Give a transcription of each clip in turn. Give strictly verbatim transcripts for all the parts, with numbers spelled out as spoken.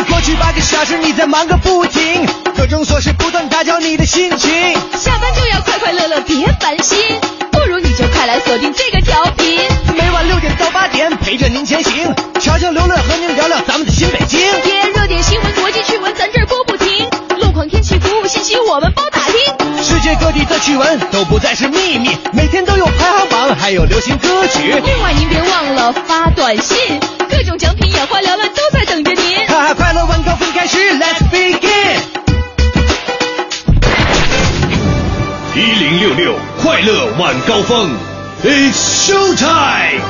在过去八个小时你在忙个不停，各种琐事不断打搅你的心情，下班就要快快乐乐别烦心，不如你就快来锁定这个调频，每晚六点到八点陪着您前行，悄悄刘乐和您聊聊咱们的新北京，别热点新闻国际趣闻咱这儿播不停，路况天气服务信息我们包打听，世界各地的趣闻都不再是秘密，每天都有排行榜还有流行歌曲，另外您别忘了发短信，各种奖品眼花缭乱都在等着您，哈哈，快乐晚高峰开始 Let's begin 一零六六快乐晚高峰 It's show time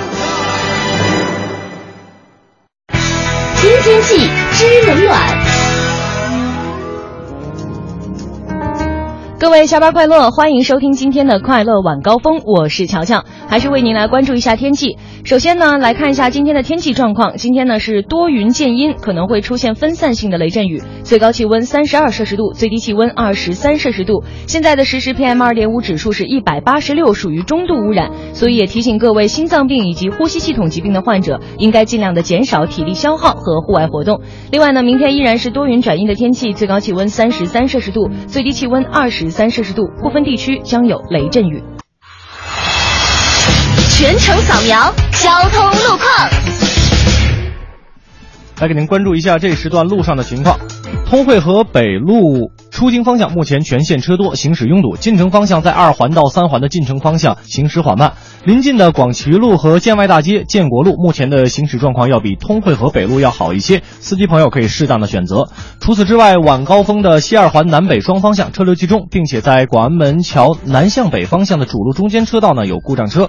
听天气知冷暖，各位下班快乐，欢迎收听今天的快乐晚高峰，我是乔乔，还是为您来关注一下天气。首先呢，来看一下今天的天气状况。今天呢是多云见阴，可能会出现分散性的雷阵雨，最高气温三十二摄氏度，最低气温二十三摄氏度。现在的实时 P M 二点五 指数是一百八十六，属于中度污染，所以也提醒各位心脏病以及呼吸系统疾病的患者应该尽量的减少体力消耗和户外活动。另外呢，明天依然是多云转阴的天气，最高气温三十三摄氏度，最低气温二十三三摄氏度，部分地区将有雷阵雨。全程扫描交通路况，来给您关注一下这时段路上的情况。通惠河北路出京方向目前全线车多，行驶拥堵；进城方向在二环到三环的进城方向行驶缓慢。临近的广渠路和建外大街、建国路目前的行驶状况要比通惠河北路要好一些，司机朋友可以适当的选择。除此之外，晚高峰的西二环南北双方向车流集中，并且在广安门桥南向北方向的主路中间车道呢有故障车。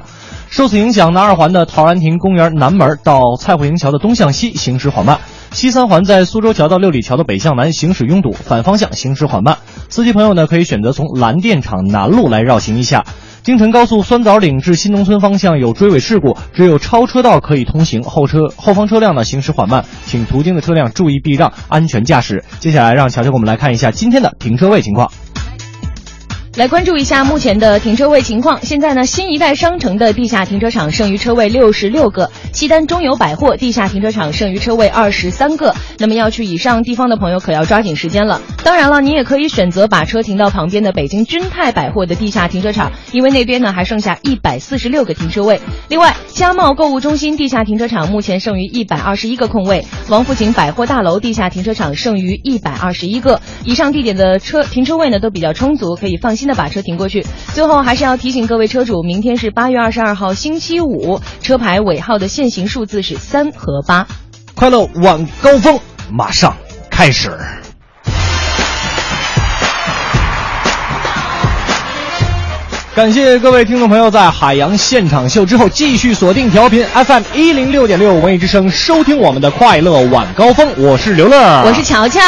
受此影响，南二环的陶然亭公园南门到蔡慧营桥的东向西行驶缓慢。西三环在苏州桥到六里桥的北向南行驶拥堵，反方向行驶缓慢，司机朋友呢可以选择从蓝电厂南路来绕行一下。京承高速酸枣岭至新农村方向有追尾事故，只有超车道可以通行，后车后方车辆呢行驶缓慢，请途经的车辆注意避让，安全驾驶。接下来让乔乔给我们来看一下今天的停车位情况。来关注一下目前的停车位情况。现在呢，新一代商城的地下停车场剩余车位六十六个，西单中友百货地下停车场剩余车位二十三个，那么要去以上地方的朋友可要抓紧时间了。当然了，您也可以选择把车停到旁边的北京君泰百货的地下停车场，因为那边呢还剩下一百四十六个停车位。另外，家贸购物中心地下停车场目前剩余一百二十一个空位，王府井百货大楼地下停车场剩余一百二十一个。以上地点的车停车位呢都比较充足，可以放心。新的把车停过去。最后还是要提醒各位车主，明天是八月二十二号星期五，车牌尾号的限行数字是三和八。快乐晚高峰马上开始。感谢各位听众朋友在海洋现场秀之后继续锁定调频 F M 一零六点六文艺之声，收听我们的快乐晚高峰。我是刘乐，我是乔乔。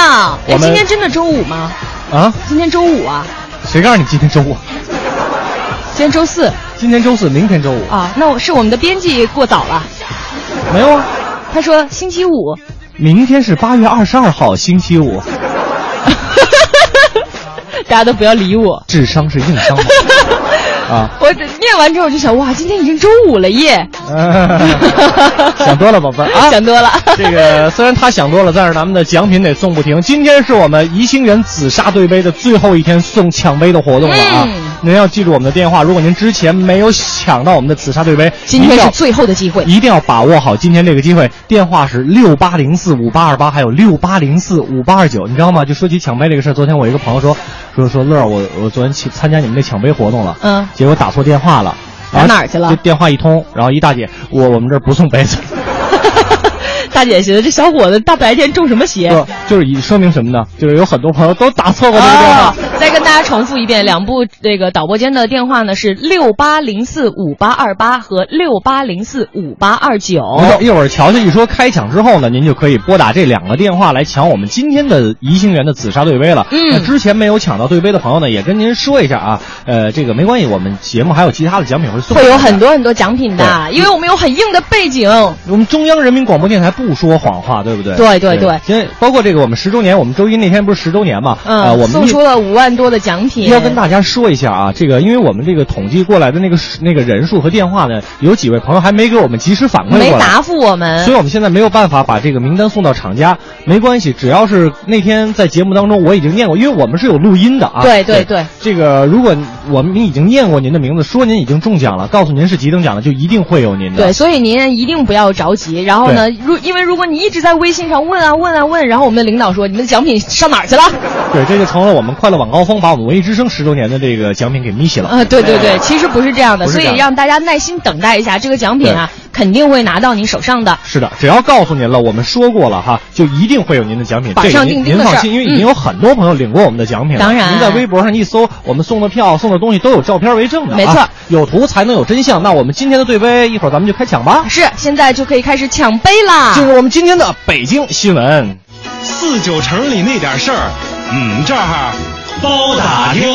哎，今天真的周五吗？啊，今天周五啊。谁告诉你今天周五？今天周四。今天周四，明天周五啊？那我是我们的编辑过早了。没有啊，他说星期五。明天是八月二十二号，星期五。大家都不要理我。智商是硬伤。啊！我念完之后就想，哇，今天已经周五了耶！啊、想多了，宝贝儿啊！想多了。这个虽然他想多了，但是咱们的奖品得送不停。今天是我们宜兴人紫砂对杯的最后一天送抢杯的活动了啊！嗯、您要记住我们的电话，如果您之前没有抢到我们的紫砂对杯，今天是最后的机会，一定要把握好今天这个机会。电话是六八零四五八二八，还有六八零四五八二九。你知道吗？就说起抢杯这个事儿，昨天我一个朋友说，说说乐，我我昨天去参加你们那抢杯活动了，嗯。结果打错电话了，打哪儿去了？就电话一通，然后一大姐，我我们这儿不送杯子。大姐觉得这小伙子大白天中什么邪？就是以说明什么呢？就是有很多朋友都打错过这个电话。哦、再跟大家重复一遍，两部这个导播间的电话呢是六八零四五八二八和六八零四五八二九。一会儿乔乔一说开抢之后呢，您就可以拨打这两个电话来抢我们今天的宜兴园的紫砂对杯了。嗯，那之前没有抢到对杯的朋友呢，也跟您说一下啊，呃，这个没关系，我们节目还有其他的奖品会送。会有很多很多奖品的，因为我们有很硬的背景。我们中央人民广播电台不。不说谎话，对不对？对对对，因为包括这个，我们十周年，我们周一那天不是十周年嘛？嗯，呃、我们送出了五万万多的奖品。要跟大家说一下啊，这个因为我们这个统计过来的那个那个人数和电话呢，有几位朋友还没给我们及时反馈过来，没答复我们，所以我们现在没有办法把这个名单送到厂家。没关系，只要是那天在节目当中我已经念过，因为我们是有录音的啊。对对 对, 对，这个如果我们已经念过您的名字，说您已经中奖了，告诉您是几等奖了，就一定会有您的。对，所以您一定不要着急。然后呢，如因为如果你一直在微信上问啊问啊问，然后我们的领导说你们的奖品上哪儿去了？对，这就成了我们快乐晚高峰把我们文艺之声十周年的这个奖品给咪起了。啊、呃，对对对，其实不是这样的，所以让大家耐心等待一下，这个奖品啊肯定会拿到您手上的。是的，只要告诉您了，我们说过了哈，就一定会有您的奖品。板上钉钉的事，您放心，因为已经有很多朋友领过我们的奖品了。当然，您在微博上一搜，我们送的票、送的东西都有照片为证的、啊。没错，有图才能有真相。那我们今天的对杯，一会儿咱们就开抢吧。是，现在就可以开始抢杯啦！进入我们今天的北京新闻。四九城里那点事儿，嗯，这儿包打听。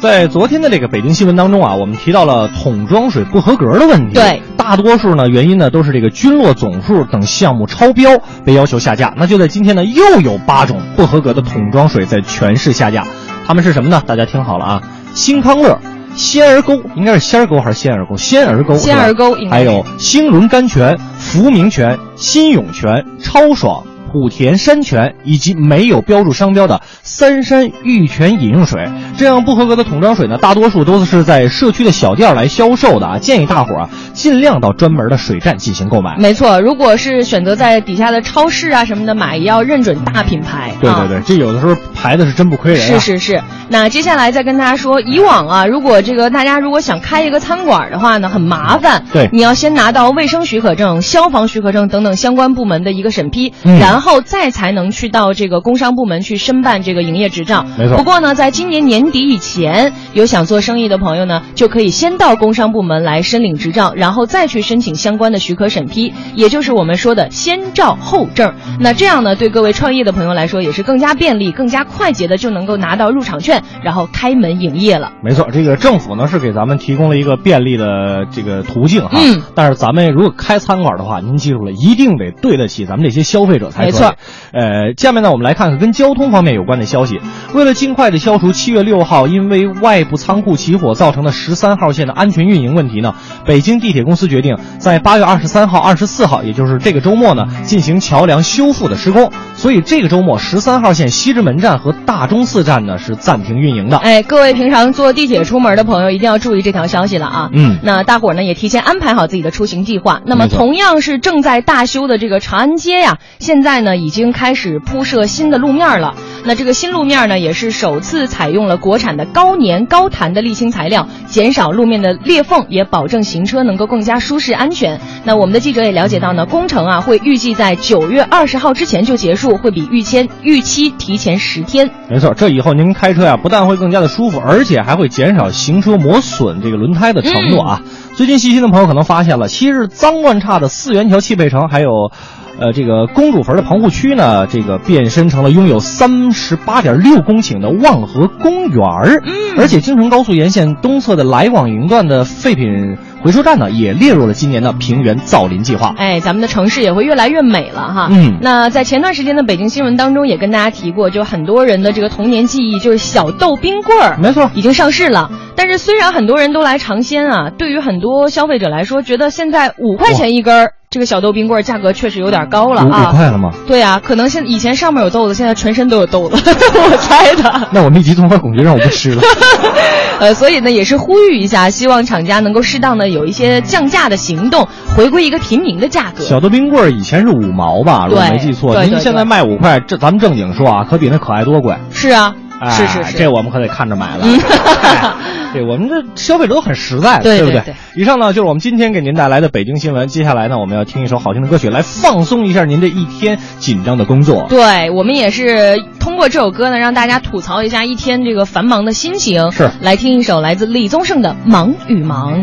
在昨天的这个北京新闻当中啊，我们提到了桶装水不合格的问题。对，大多数呢原因呢都是这个菌落总数等项目超标，被要求下架。那就在今天呢，又有八种不合格的桶装水在全市下架。它们是什么呢？大家听好了啊，新康乐、仙儿沟，应该是仙儿沟还是仙儿沟？仙儿沟，仙儿沟，还有兴隆甘泉、福明泉、新涌泉、超爽、虎田山泉，以及没有标注商标的三山玉泉饮用水。这样不合格的桶装水呢，大多数都是在社区的小店来销售的啊。建议大伙儿啊，尽量到专门的水站进行购买。没错，如果是选择在底下的超市啊什么的买，也要认准大品牌。对对对，啊、这有的时候牌子是真不亏人、啊。是是是。那接下来再跟大家说，以往啊，如果这个大家如果想开一个餐馆的话呢，很麻烦。对，你要先拿到卫生许可证、消防许可证等等相关部门的一个审批，嗯、然后。然后再才能去到这个工商部门去申办这个营业执照。没错。不过呢，在今年年底以前，有想做生意的朋友呢，就可以先到工商部门来申领执照，然后再去申请相关的许可审批，也就是我们说的先照后证。那这样呢，对各位创业的朋友来说，也是更加便利、更加快捷的，就能够拿到入场券，然后开门营业了。没错，这个政府呢是给咱们提供了一个便利的这个途径哈。嗯。但是咱们如果开餐馆的话，您记住了，一定得对得起咱们这些消费者才。没错，呃，下面呢，我们来看看跟交通方面有关的消息。为了尽快的消除七月六号因为外部仓库起火造成的十三号线的安全运营问题呢，北京地铁公司决定在八月二十三号、二十四号，也就是这个周末呢，进行桥梁修复的施工。所以这个周末，十三号线西直门站和大钟寺站呢是暂停运营的。哎，各位平常坐地铁出门的朋友一定要注意这条消息了啊！嗯，那大伙儿呢也提前安排好自己的出行计划。那么，同样是正在大修的这个长安街呀，现在呢。呢已经开始铺设新的路面了。那这个新路面呢，也是首次采用了国产的高粘高弹的沥青材料，减少路面的裂缝，也保证行车能够更加舒适安全。那我们的记者也了解到呢，工程啊会预计在九月二十号之前就结束，会比预期预期提前十天。没错，这以后您开车呀、啊，不但会更加的舒服，而且还会减少行车磨损这个轮胎的程度啊。嗯、最近细心的朋友可能发现了，昔日脏乱差的四元桥汽配城，还有。呃，这个公主坟的棚户区呢，这个变身成了拥有三十八点六公顷的望河公园儿。嗯，而且京承高速沿线东侧的来往营段的废品回收站呢，也列入了今年的平原造林计划。哎，咱们的城市也会越来越美了哈。嗯，那在前段时间的北京新闻当中也跟大家提过，就很多人的这个童年记忆就是小豆冰棍儿，没错，已经上市了。但是虽然很多人都来尝鲜啊，对于很多消费者来说，觉得现在五块钱一根儿。这个小豆冰棍价格确实有点高了啊！五块了吗？对啊，可能现以前上面有豆子，现在全身都有豆子，我猜的。那我密集痛快恐惧症我不吃了。呃，所以呢，也是呼吁一下，希望厂家能够适当的有一些降价的行动，回归一个平民的价格。小豆冰棍以前是五毛吧，如果没记错，您现在卖五块，这咱们正经说啊，可比那可爱多贵。是啊。哎、是是是，这我们可得看着买了。嗯哎、对，我们这消费者都很实在，对, 对不对？对对以上呢就是我们今天给您带来的北京新闻。接下来呢，我们要听一首好听的歌曲来放松一下您这一天紧张的工作。对，我们也是通过这首歌呢，让大家吐槽一下一天这个繁忙的心情。是，来听一首来自李宗盛的《忙与忙》。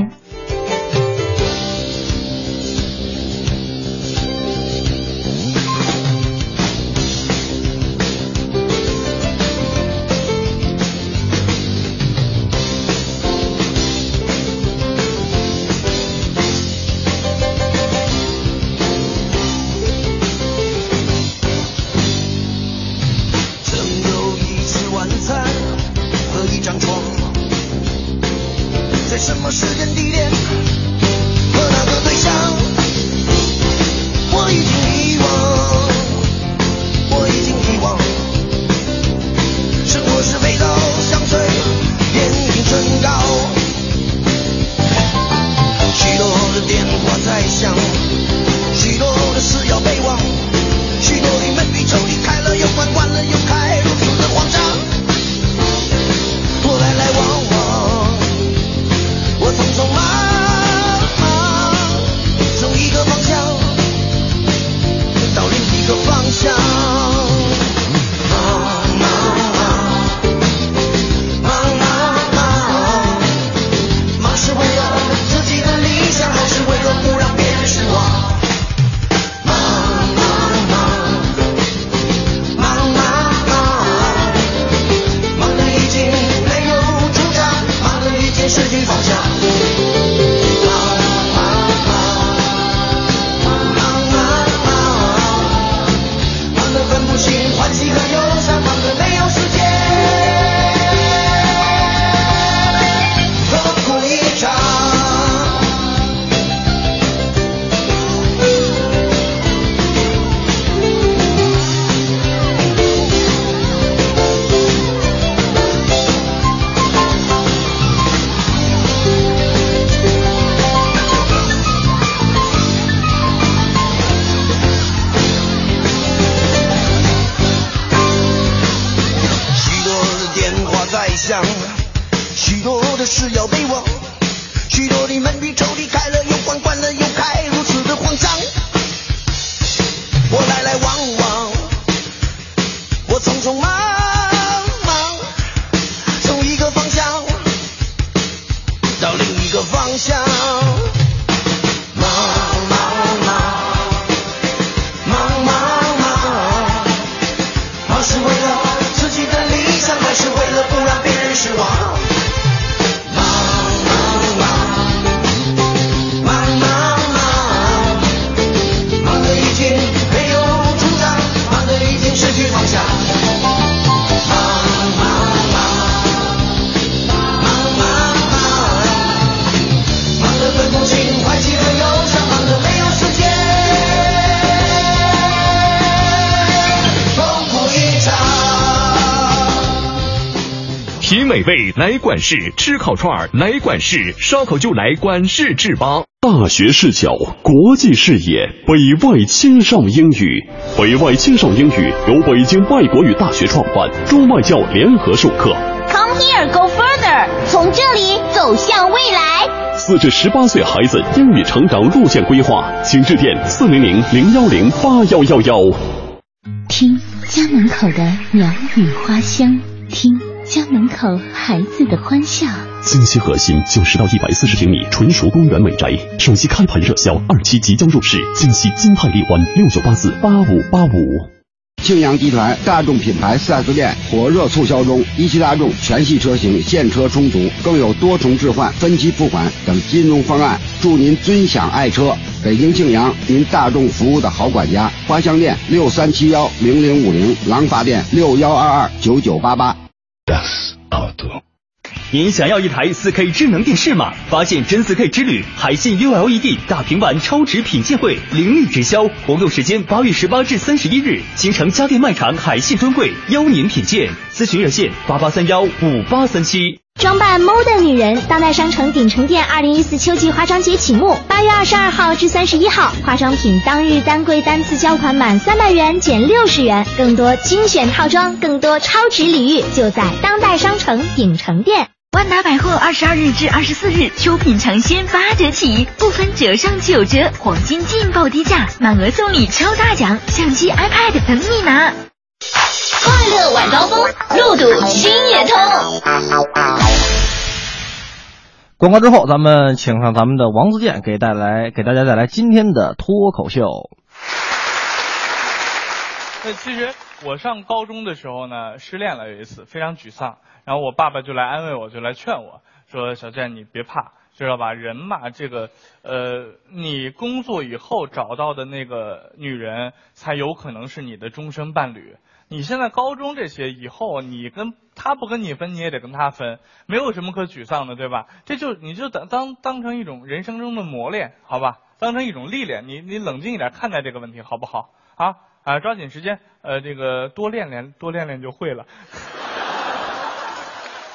美味来管氏，吃烤串来管氏，烧烤就来管氏制吧。大学视角，国际视野，北外青少英语。北外青少英语由北京外国语大学创办，中外教联合授课。Come here, go further， 从这里走向未来。四至十八岁孩子英语成长路线规划，请致电四零零零幺零八幺幺幺。听家门口的鸟语花香，听家门口孩子的欢笑。京西核心九十到一百四十平米纯熟公园美宅，首期开盘热销，二期即将入市。京西金泰丽湾六九八四八五八五。庆阳集团大众品牌 四 S 店火热促销中，一汽大众全系车型现车充足，更有多重置换、分期付款等金融方案，祝您尊享爱车。北京庆阳，您大众服务的好管家。花乡店六三七幺零零五零，廊坊店六幺二二九九八八。您想要一台 四 K 智能电视吗？发现真 四 K 之旅，海信 U L E D 大平板超值品鉴会零利直销，活动时间八月十八至三十一日，新城家电卖场海信专柜邀您品鉴，咨询热线八八三幺五八三七。装扮 modern 女人，当代商城鼎城店二零一四秋季化妆节启幕，八月二十二号至三十一号，化妆品当日单柜单次交款满三百元减六十元，更多精选套装，更多超值礼遇，就在当代商城鼎城店。万达百货二十二日至二十四日出品尝鲜八折起，部分折上九折，黄金劲爆低价，满额送礼超大奖，相机、iPad 等你拿。快乐晚高峰，路堵心也通。广告之后，咱们请上咱们的王自健，给带来给大家带来今天的脱口秀。呃，其实我上高中的时候呢，失恋了有一次，非常沮丧。然后我爸爸就来安慰我，就来劝我说：“小健，你别怕，知道吧？人嘛，这个，呃，你工作以后找到的那个女人，才有可能是你的终身伴侣。你现在高中这些，以后你跟她不跟你分，你也得跟她分，没有什么可沮丧的，对吧？这就你就当当当成一种人生中的磨练，好吧？当成一种历练，你你冷静一点看待这个问题，好不好？啊啊，抓紧时间，呃，这个多练练，多练练就会了。”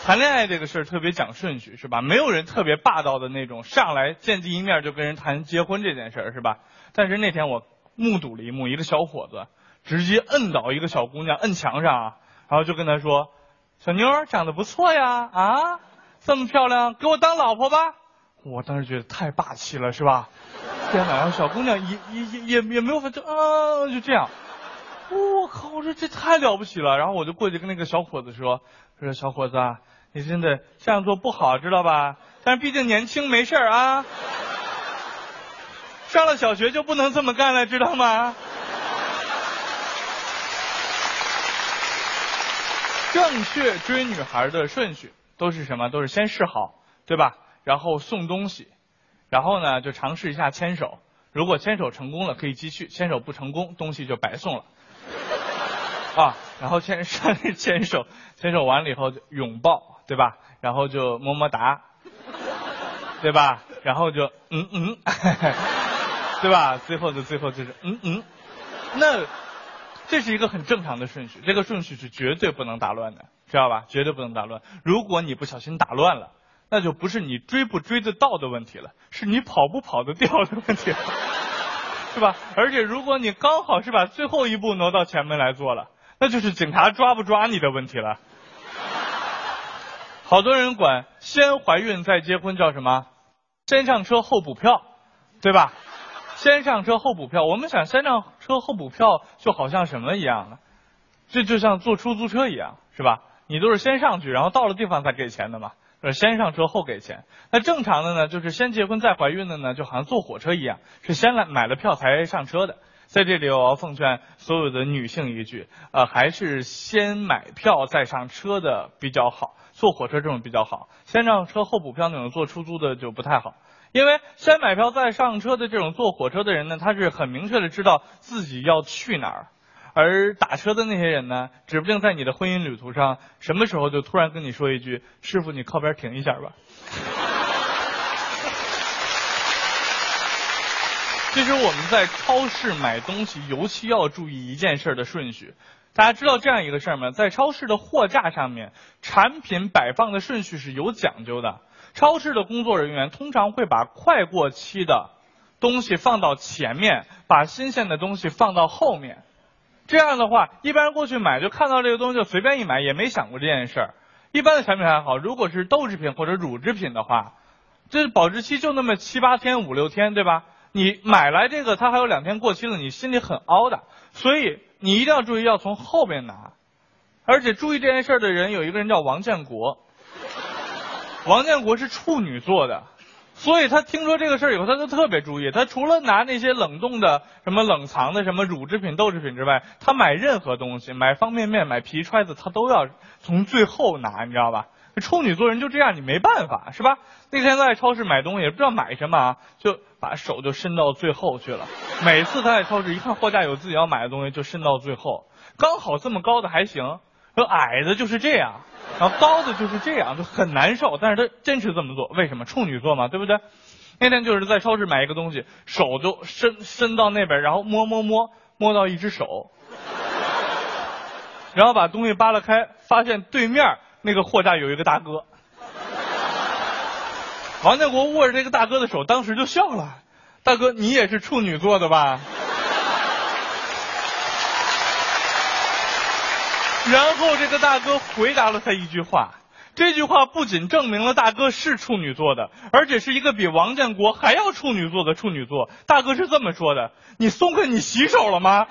谈恋爱这个事儿特别讲顺序，是吧？没有人特别霸道的那种，上来见第一面就跟人谈结婚这件事儿，是吧？但是那天我目睹了一幕，一个小伙子直接摁倒一个小姑娘，摁墙上啊，然后就跟她说：“小妞长得不错呀，啊，这么漂亮，给我当老婆吧。”我当时觉得太霸气了，是吧？天哪！然后小姑娘也也也也没有反正啊，就这样。我、哦、靠！我说这太了不起了。然后我就过去跟那个小伙子说：“说小伙子啊，你真的这样做不好，知道吧？但是毕竟年轻，没事儿啊。上了小学就不能这么干了，知道吗？”正确追女孩的顺序都是什么？都是先示好，对吧？然后送东西，然后呢就尝试一下牵手。如果牵手成功了，可以继续；牵手不成功，东西就白送了。啊，然后牵上牵手，牵手完了以后就拥抱，对吧？然后就么么哒，对吧？然后就嗯嗯，对吧？最后的最后就是嗯嗯。那这是一个很正常的顺序，这个顺序是绝对不能打乱的，知道吧？绝对不能打乱。如果你不小心打乱了，那就不是你追不追得到的问题了，是你跑不跑得掉的问题了，是吧？而且如果你刚好是把最后一步挪到前面来做了，那就是警察抓不抓你的问题了。好多人管先怀孕再结婚叫什么？先上车后补票，对吧？先上车后补票，我们想先上车后补票就好像什么一样呢？这就像坐出租车一样，是吧？你都是先上去，然后到了地方才给钱的嘛。先上车后给钱。那正常的呢，就是先结婚再怀孕的呢，就好像坐火车一样，是先来买了票才上车的。在这里我要奉劝所有的女性一句，呃，还是先买票再上车的比较好，坐火车这种比较好，先上车后补票那种坐出租的就不太好。因为先买票再上车的这种坐火车的人呢，他是很明确的知道自己要去哪儿，而打车的那些人呢，指不定在你的婚姻旅途上什么时候就突然跟你说一句：“师傅，你靠边停一下吧。”其实我们在超市买东西，尤其要注意一件事的顺序。大家知道这样一个事儿吗？在超市的货架上面，产品摆放的顺序是有讲究的。超市的工作人员通常会把快过期的东西放到前面，把新鲜的东西放到后面。这样的话，一般人过去买就看到这个东西就随便一买，也没想过这件事儿。一般的产品还好，如果是豆制品或者乳制品的话，这保质期就那么七八天、五六天，对吧？你买来这个它还有两天过期了，你心里很凹的，所以你一定要注意要从后边拿。而且注意这件事的人有一个人叫王建国，王建国是处女座的，所以他听说这个事儿以后他就特别注意，他除了拿那些冷冻的什么冷藏的什么乳制品豆制品之外，他买任何东西，买方便面买皮揣子他都要从最后拿，你知道吧？处女座人就这样，你没办法，是吧？那天在超市买东西也不知道买什么啊，就把手就伸到最后去了。每次他在超市一看货架有自己要买的东西就伸到最后，刚好这么高的还行，然后矮的就是这样，然后高的就是这样，就很难受，但是他坚持这么做。为什么？处女座嘛，对不对？那天就是在超市买一个东西，手就伸伸到那边，然后摸摸摸摸到一只手，然后把东西扒拉开，发现对面那个货架有一个大哥，王建国握着这个大哥的手，当时就笑了。大哥，你也是处女座的吧？然后这个大哥回答了他一句话，这句话不仅证明了大哥是处女座的，而且是一个比王建国还要处女座的处女座。大哥是这么说的：“你松开你洗手了吗？”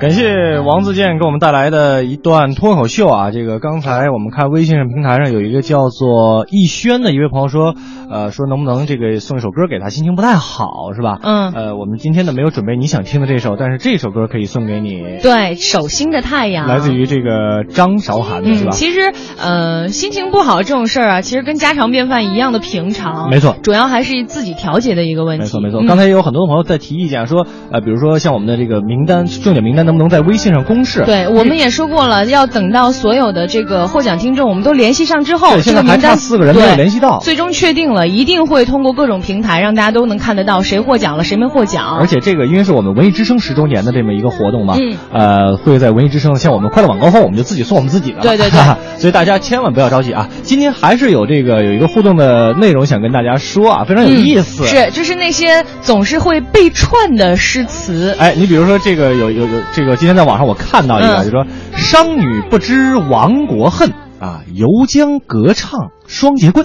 感谢王自健给我们带来的一段脱口秀啊！这个刚才我们看微信上平台上有一个叫做逸轩的一位朋友说，呃，说能不能这个送一首歌给他？心情不太好是吧？嗯，呃，我们今天呢没有准备你想听的这首，但是这首歌可以送给你。对，手心的太阳，来自于这个张韶涵的是吧？嗯、其实呃，心情不好这种事儿啊，其实跟家常便饭一样的平常。没错，主要还是自己调节的一个问题。没错没错，刚才也有很多朋友在提意见说，呃，比如说像我们的这个名单重点名单的。能不能在微信上公示？对，我们也说过了，要等到所有的这个获奖听众我们都联系上之后，现在还差四个人没有联系到，最终确定了，一定会通过各种平台让大家都能看得到谁获奖了谁没获奖。而且这个因为是我们文艺之声十周年的这么一个活动嘛，嗯，呃，会在文艺之声像我们快乐晚高峰我们就自己送我们自己的了，对对对所以大家千万不要着急啊，今天还是有这个有一个互动的内容想跟大家说啊，非常有意思，嗯，是就是那些总是会被串的诗词。哎，你比如说这个有有有这个这个今天在网上我看到一个，嗯，就说商女不知亡国恨啊，游江隔唱双截棍。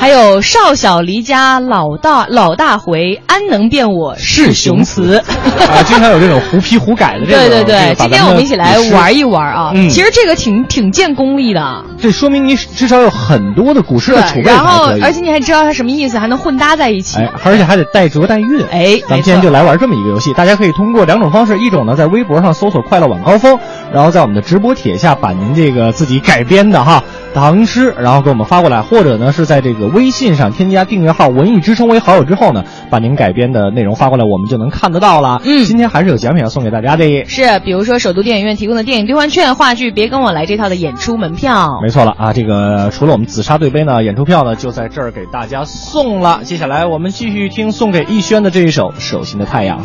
还有少小离家老大老大回，安能辨我是雄雌。啊，经常有这种胡批胡改的这种。对对对，这个，今天我们一起来玩一玩啊！嗯，其实这个挺挺见功力的。这说明你至少有很多的古诗的储备，然后而且你还知道它什么意思，还能混搭在一起，哎，而且还得带辙带韵。哎，咱们今天就来玩这么一个游戏，大家可以通过两种方式，一种呢在微博上搜索"快乐晚高峰"，然后在我们的直播帖下把您这个自己改编的哈唐诗，然后给我们发过来，或者呢是在这个。微信上添加订阅号文艺之声为好友之后呢，把您改编的内容发过来，我们就能看得到了。嗯，今天还是有奖品要送给大家的，是比如说首都电影院提供的电影兑换券、话剧别跟我来这套的演出门票。没错了啊，这个除了我们紫砂对杯呢，演出票呢就在这儿给大家送了。接下来我们继续听送给逸轩的这一首《手心的太阳》。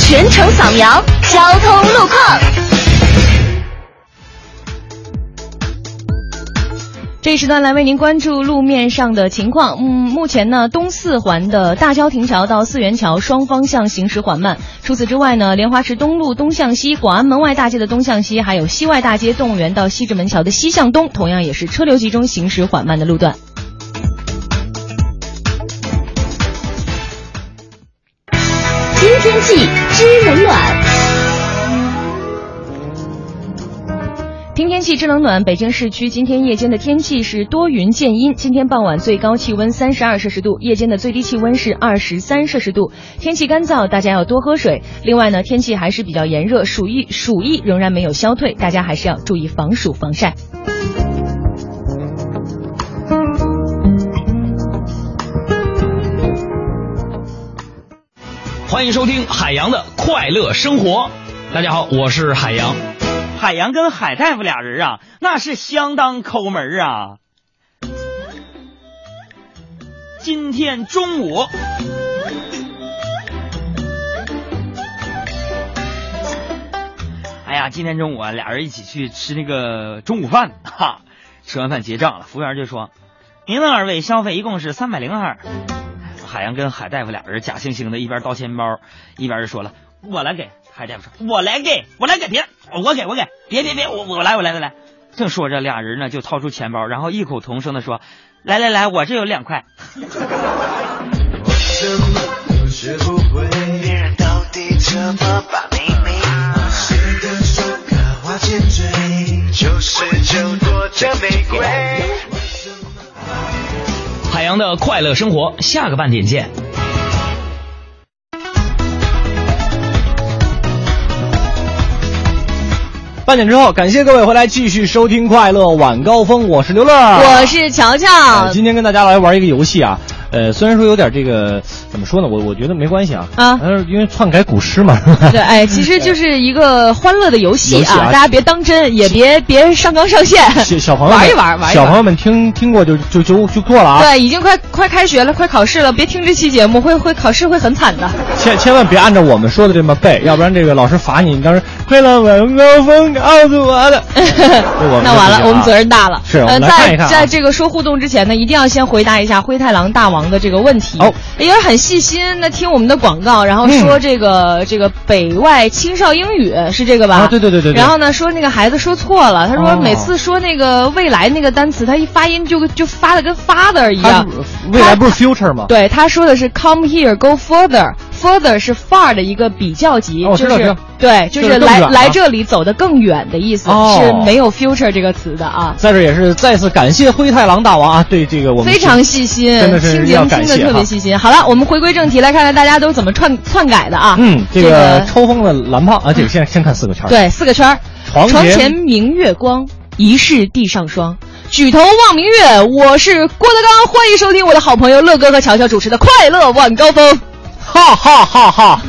全程扫描交通路况。这一时段来为您关注路面上的情况。嗯，目前呢，东四环的大郊亭桥到四元桥双方向行驶缓慢。除此之外呢，莲花池东路东向西、广安门外大街的东向西，还有西外大街动物园到西直门桥的西向东，同样也是车流集中、行驶缓慢的路段。新天气知冷暖。听天气知冷暖，北京市区今天夜间的天气是多云见阴，今天傍晚最高气温三十二摄氏度，夜间的最低气温是二十三摄氏度，天气干燥，大家要多喝水。另外呢，天气还是比较炎热，暑意暑意仍然没有消退，大家还是要注意防暑防晒。欢迎收听海洋的快乐生活。大家好，我是海洋。海洋跟海大夫俩人啊，那是相当抠门啊。今天中午，哎呀，今天中午啊，俩人一起去吃那个中午饭哈。吃完饭结账了，服务员就说：“您二位消费一共是三百零二。”海洋跟海大夫俩人假惺惺的，一边倒钱包，一边就说了：“我来给。”海大夫说：“我来给，我来给，别，我给我给，别别别，我我来我来我来。”正说着，俩人呢就掏出钱包，然后异口同声的说：“来来来，我这有两块。”海洋的快乐生活，下个半点见。半点之后，感谢各位回来继续收听快乐晚高峰，我是刘乐，我是乔乔、呃、今天跟大家来玩一个游戏啊，呃，虽然说有点这个怎么说呢，我我觉得没关系啊啊，因为篡改古诗嘛，对，哎，其实就是一个欢乐的游戏 啊, 游戏啊大家别当真，也别别上纲上线，小朋友玩一玩，玩一玩，小朋友们听听过就就就就过了啊，对，已经快快开学了，快考试了，别听这期节目，会会考试会很惨的，千千万别按照我们说的这么背，要不然这个老师罚你，你当时快乐晚高峰。告诉我的，那完了，我们责任大了。是，我们来看一看、啊呃、在在这个说互动之前呢，一定要先回答一下灰太狼大王的这个问题。哦，也很细心的听我们的广告，然后说这个、嗯、这个北外青少英语是这个吧？啊，对对对 对, 对。然后呢，说那个孩子说错了，他说每次说那个未来那个单词，他一发音就就发的跟 father 一样。未来不是 future 吗？对，他说的是 come here go further。Further 是 far 的一个比较级，哦、就是对，就是来、啊、来这里走得更远的意思、哦，是没有 future 这个词的啊。在这也是再次感谢灰太狼大王啊，对这个我们非常细心，真的是要感谢，听得特别细心。好了，我们回归正题，来看看大家都怎么篡篡改的啊。嗯，这个抽风的蓝胖啊，这个先先看四个圈，对，四个圈，床前明月光，疑是地上霜。举头望明月，我是郭德纲，欢迎收听我的好朋友乐哥和乔乔主持的《快乐晚高峰》。哈哈哈哈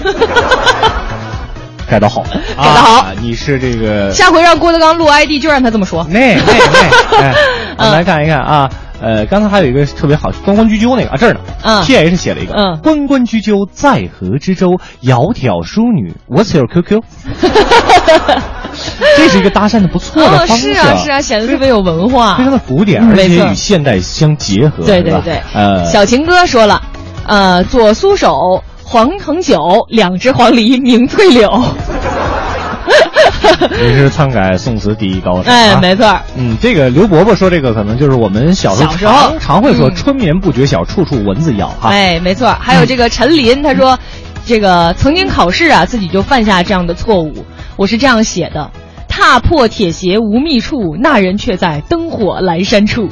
改得好，改得好、啊！你是这个，下回让郭德纲录 I D 就让他这么说。那那那，哎、我们来看一看啊。呃，刚才还有一个特别好，关关雎鸠那个啊，这儿呢。嗯 ，T H 写了一个，嗯，关关雎鸠，在河之洲，窈窕淑女。What's your Q Q？ 这是一个搭讪的不错的方式、哦，是啊是啊，显得特别有文化，非常的古典，而且与现代相结合。对对对，呃，小情歌说了，呃，左苏手。黄藤酒，两只黄鹂鸣翠柳。你是篡改宋词第一高手、啊，哎，没错。嗯，这个刘伯伯说这个可能就是我们小时候 常, 时候常会说“春眠不觉晓，处处蚊子咬”哈。哎，没错。还有这个陈林，嗯、他说，这个曾经考试啊，自己就犯下这样的错误。我是这样写的：踏破铁鞋无觅处，那人却在灯火阑珊处。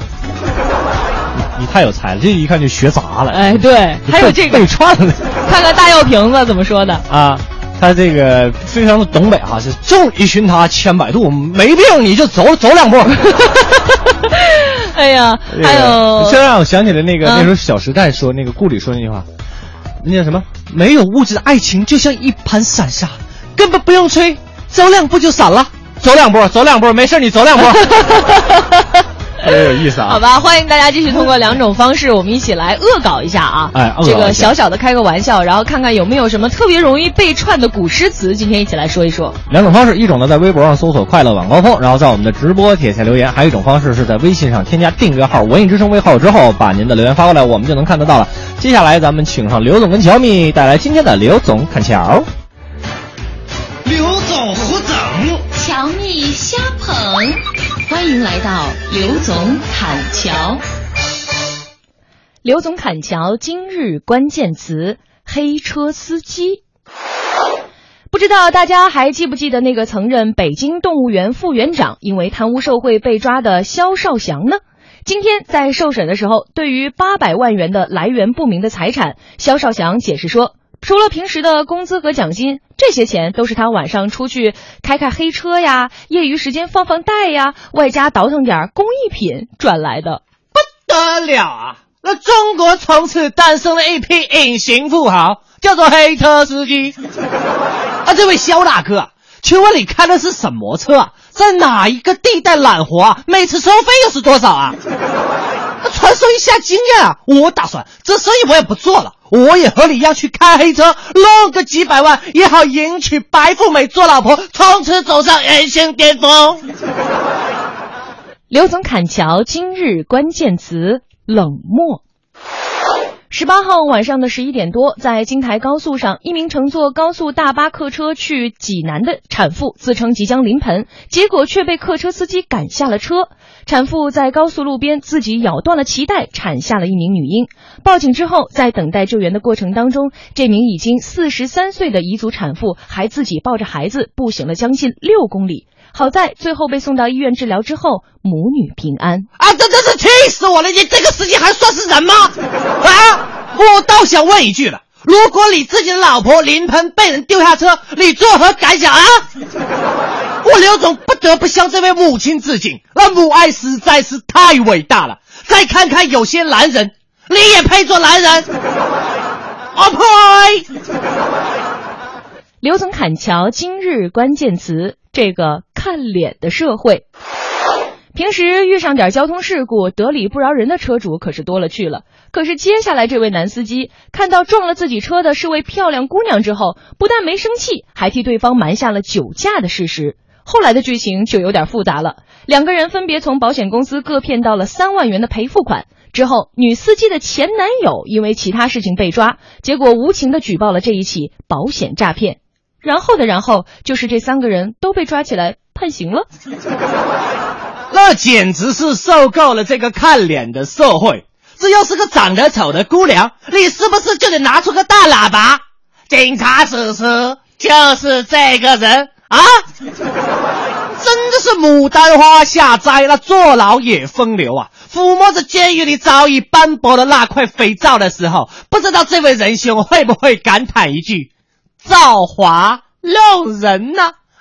你太有才了，这一看就学杂了。哎，对，还有这个被串了。看看大药瓶子怎么说的啊？他这个非常的东北哈、啊，是众里寻他千百度，没病你就走走两步。哎呀，这个、还有，这让我想起了那个、嗯、那时候《小时代》说那个顾里说那句话，那叫什么？没有物质的爱情就像一盘散沙，根本不用吹，走两步就散了。走两步，走两步，没事你走两步。哎，有意思啊！好吧，欢迎大家继续通过两种方式，我们一起来恶搞一下啊！哎，这个小小的开个玩笑，然后看看有没有什么特别容易被串的古诗词，今天一起来说一说。两种方式，一种呢在微博上搜索快乐晚高峰，然后在我们的直播帖下留言；还有一种方式是在微信上添加订阅号文艺之声微号之后，把您的留言发过来，我们就能看得到了。接下来咱们请上刘总跟乔蜜带来今天的刘总看桥。刘总胡总，乔蜜瞎捧。欢迎来到刘总砍桥。刘总砍桥今日关键词：黑车司机。不知道大家还记不记得那个曾任北京动物园副园长，因为贪污受贿被抓的肖少祥呢？今天在受审的时候，对于八百万元的来源不明的财产，肖少祥解释说，除了平时的工资和奖金，这些钱都是他晚上出去开开黑车呀，业余时间放放贷呀，外加倒腾点工艺品赚来的。不得了啊！那中国从此诞生了一批隐形富豪，叫做黑车司机。啊，这位肖大哥，请问你开的是什么车啊？在哪一个地带揽活啊？每次收费又是多少啊？传授一下经验啊！我打算这生意我也不做了，我也和你一样去开黑车，弄个几百万也好迎娶白富美做老婆，从此走上人生巅峰。刘总砍桥今日关键词：冷漠。十八号晚上的十一点多，在京台高速上，一名乘坐高速大巴客车去济南的产妇自称即将临盆，结果却被客车司机赶下了车。产妇在高速路边自己咬断了脐带，产下了一名女婴。报警之后，在等待救援的过程当中，这名已经四十三岁的彝族产妇还自己抱着孩子步行了将近六公里。好在最后被送到医院治疗之后，母女平安。啊，这真是气死我了！你这个司机还算是人吗？啊！我倒想问一句了，如果你自己的老婆临盆被人丢下车，你作何感想啊？我刘总不得不向这位母亲致敬，那母爱实在是太伟大了。再看看有些男人，你也配做男人？哦呸！刘总砍桥今日关键词：这个看脸的社会。平时遇上点交通事故，得理不饶人的车主可是多了去了。可是接下来这位男司机，看到撞了自己车的是位漂亮姑娘之后，不但没生气，还替对方瞒下了酒驾的事实。后来的剧情就有点复杂了，两个人分别从保险公司各骗到了三万元的赔付款。之后，女司机的前男友因为其他事情被抓，结果无情地举报了这一起保险诈骗。然后的然后，就是这三个人都被抓起来判刑了。那简直是受够了这个看脸的社会。这要是个长得丑的姑娘，你是不是就得拿出个大喇叭？警察叔叔就是这个人啊！真的是牡丹花下栽，那坐牢也风流啊！抚摸着监狱里早已斑驳的那块肥皂的时候，不知道这位仁兄会不会感叹一句：造化弄人呢、啊！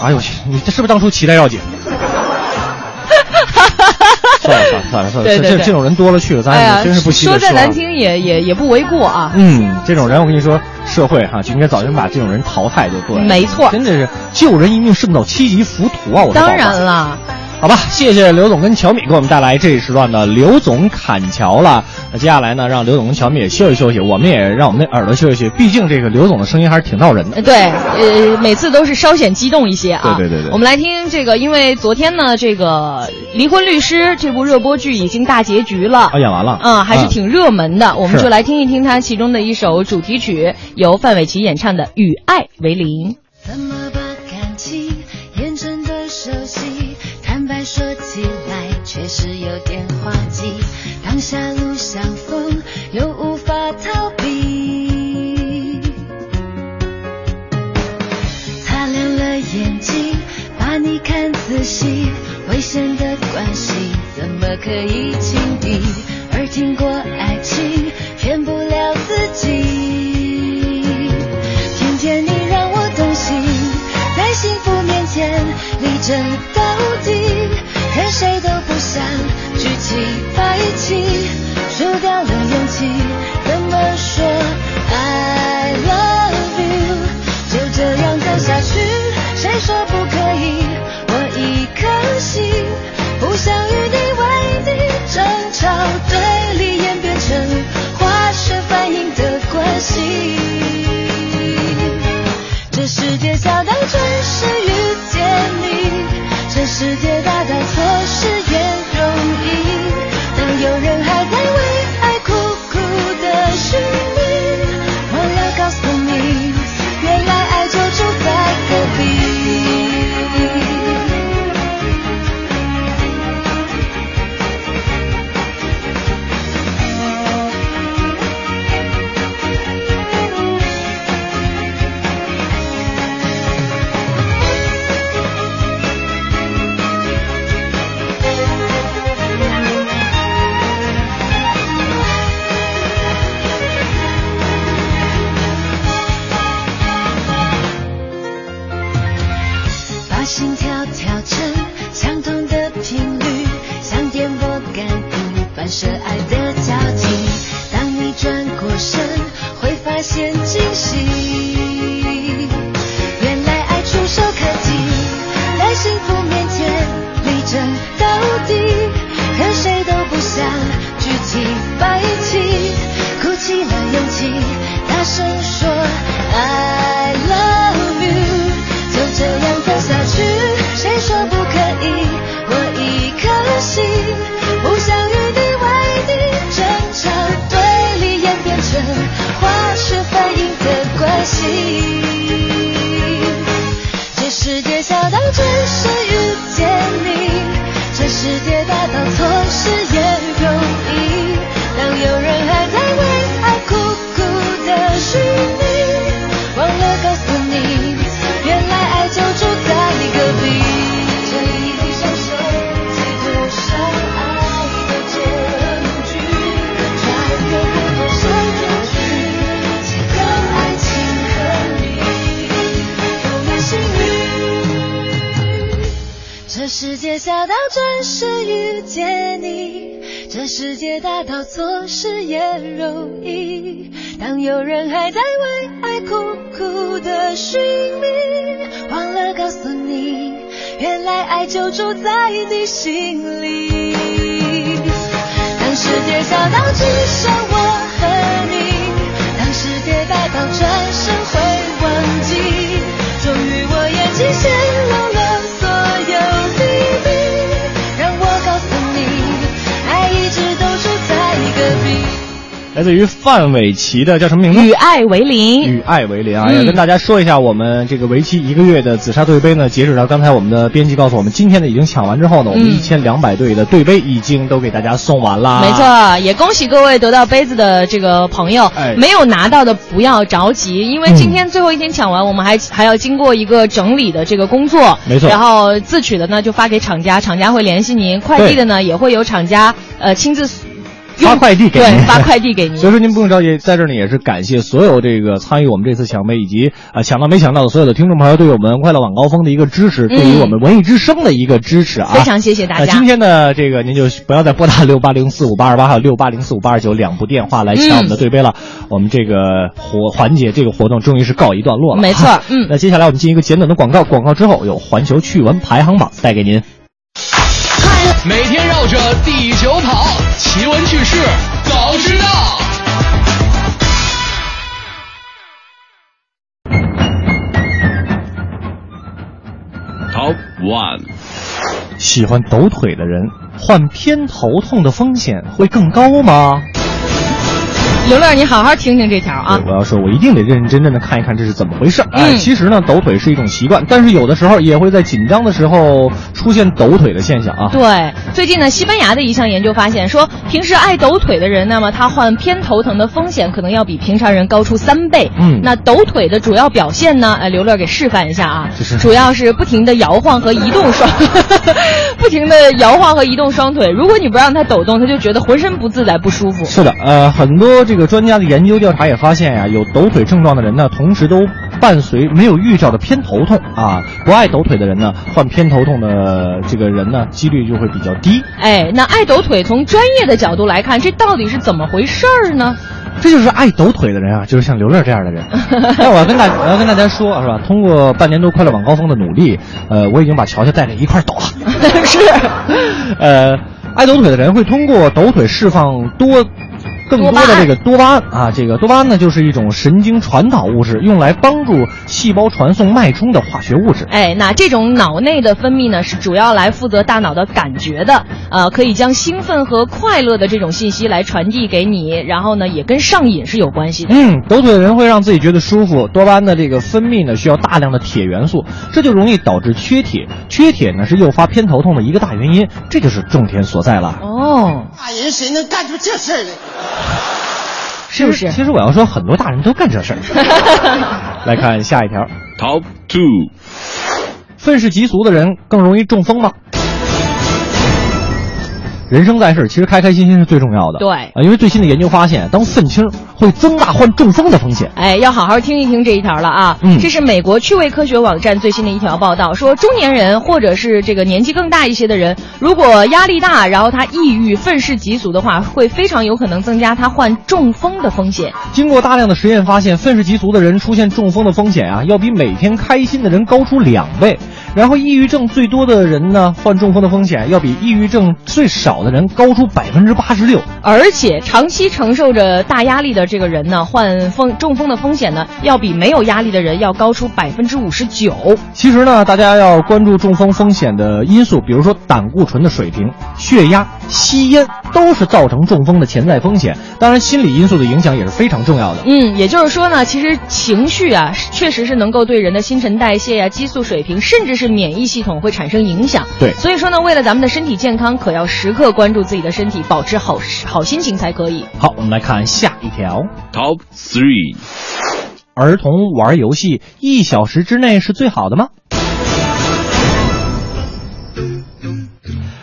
哎呦，你这是不是当初脐带要紧？算了算了算了，对对对，这这种人多了去了，咱也真是不稀罕、哎、说再难听也也也不为过啊。嗯，这种人我跟你说，社会哈、啊、就应该早就把这种人淘汰就对了。没错，真的是救人一命胜造七级浮屠啊！我当然了。好吧，谢谢刘总跟乔米给我们带来这一时段的刘总砍桥了。那接下来呢，让刘总跟乔米也休息休息，我们也让我们的耳朵休息休息，毕竟这个刘总的声音还是挺闹人的。对，呃，每次都是稍显激动一些啊。对对对对。我们来听这个，因为昨天呢，这个《离婚律师》这部热播剧已经大结局了，啊，演完了，嗯，还是挺热门的。嗯、我们就来听一听它其中的一首主题曲，由范玮琪演唱的《与爱为邻》。怎么把感情眼神的熟悉？坦白说起来，确实有点滑稽。当狭路相逢，又无法逃避。擦亮了眼睛，把你看仔细，危险的关系怎么可以轻敌？而听过爱情骗不了自己，听见你让我动心，在幸福面前理智到底，看谁都不想举起白旗，输掉了勇气怎么说 I love you， 就这样走下去，谁说不可以，我一颗心不想与你为敌争吵，对立演变成化学反应的关系，这世界小到真实遇见你，这世界大到错失也容易，当有人还在为爱苦苦的寻觅，忘了告诉你，原来爱就住在隔壁。来自于范玮琪的叫什么名字？与爱为邻。与爱为邻啊，要、嗯、跟大家说一下，我们这个为期一个月的紫砂对杯呢，截止到刚才我们的编辑告诉我们，今天的已经抢完之后呢，我们一千两百对的对杯已经都给大家送完啦。没错，也恭喜各位得到杯子的这个朋友，哎、没有拿到的不要着急，因为今天最后一天抢完，我们还、嗯、还要经过一个整理的这个工作。没错。然后自取的呢就发给厂家，厂家会联系您；快递的呢也会由厂家呃亲自。发快递给您，对，发快递给您。所以说您不用着急，在这里也是感谢所有这个参与我们这次抢杯以及啊、呃、抢到没抢到的所有的听众朋友对我们快乐晚高峰的一个支持，嗯、对于我们文艺之声的一个支持啊，非常谢谢大家。呃、今天呢，这个您就不要再拨打六八零四五八二八还有六八零四五八二九两部电话来抢我们的对杯了。嗯、我们这个活环节这个活动终于是告一段落了，没错。嗯，那接下来我们进一个简短的广告，广告之后有环球趣闻排行榜带给您。每天绕着地球跑，奇闻趣事早知道。Top One， 喜欢抖腿的人患偏头痛的风险会更高吗？刘乐，你好好听听这条啊！我要说，我一定得认认真真的看一看这是怎么回事。哎、嗯，其实呢，抖腿是一种习惯，但是有的时候也会在紧张的时候出现抖腿的现象啊。对，最近呢，西班牙的一项研究发现说，平时爱抖腿的人，那么他患偏头疼的风险可能要比平常人高出三倍。嗯，那抖腿的主要表现呢，呃，刘乐给示范一下啊，就是主要是不停的摇晃和移动双，不停的摇晃和移动双腿。如果你不让他抖动，他就觉得浑身不自在、不舒服。是的，呃，很多这。这个专家的研究调查也发现呀、啊，有抖腿症状的人呢，同时都伴随没有预兆的偏头痛啊。不爱抖腿的人呢，患偏头痛的这个人呢，几率就会比较低。哎，那爱抖腿从专业的角度来看，这到底是怎么回事儿呢？这就是爱抖腿的人啊，就是像刘乐这样的人。那我要跟大我要跟大家说，是吧？通过半年多快乐晚高峰的努力，呃，我已经把乔乔带着一块抖了。是，呃，爱抖腿的人会通过抖腿释放多。更多的这个多巴胺啊，这个多巴胺呢，就是一种神经传导物质，用来帮助细胞传送脉冲的化学物质。哎，那这种脑内的分泌呢，是主要来负责大脑的感觉的，呃，可以将兴奋和快乐的这种信息来传递给你，然后呢，也跟上瘾是有关系的。嗯，抖腿的人会让自己觉得舒服，多巴胺的这个分泌呢，需要大量的铁元素，这就容易导致缺铁。缺铁呢，是诱发偏头痛的一个大原因，这就是重点所在了。哦，大人谁能干出这事儿来？是不是？其实我要说，很多大人都干这事儿。来看下一条 ，Top Two， 愤世嫉俗的人更容易中风吗？人生在世，其实开开心心是最重要的。对啊、呃，因为最新的研究发现，当愤青会增大患中风的风险。哎，要好好听一听这一条了啊！嗯，这是美国趣味科学网站最新的一条报道，说中年人或者是这个年纪更大一些的人，如果压力大，然后他抑郁、愤世嫉俗的话，会非常有可能增加他患中风的风险。经过大量的实验发现，愤世嫉俗的人出现中风的风险啊，要比每天开心的人高出两倍。然后，抑郁症最多的人呢，患中风的风险要比抑郁症最少的人高出百分之八十六。而且，长期承受着大压力的这个人呢，患风中风的风险呢，要比没有压力的人要高出百分之五十九。其实呢，大家要关注中风风险的因素，比如说胆固醇的水平、血压、吸烟，都是造成中风的潜在风险。当然，心理因素的影响也是非常重要的。嗯，也就是说呢，其实情绪啊，确实是能够对人的新陈代谢呀、啊、激素水平，甚至是免疫系统会产生影响，对，所以说呢，为了咱们的身体健康，可要时刻关注自己的身体，保持好好心情才可以。好，我们来看下一条 ，Top Three， 儿童玩游戏一小时之内是最好的吗？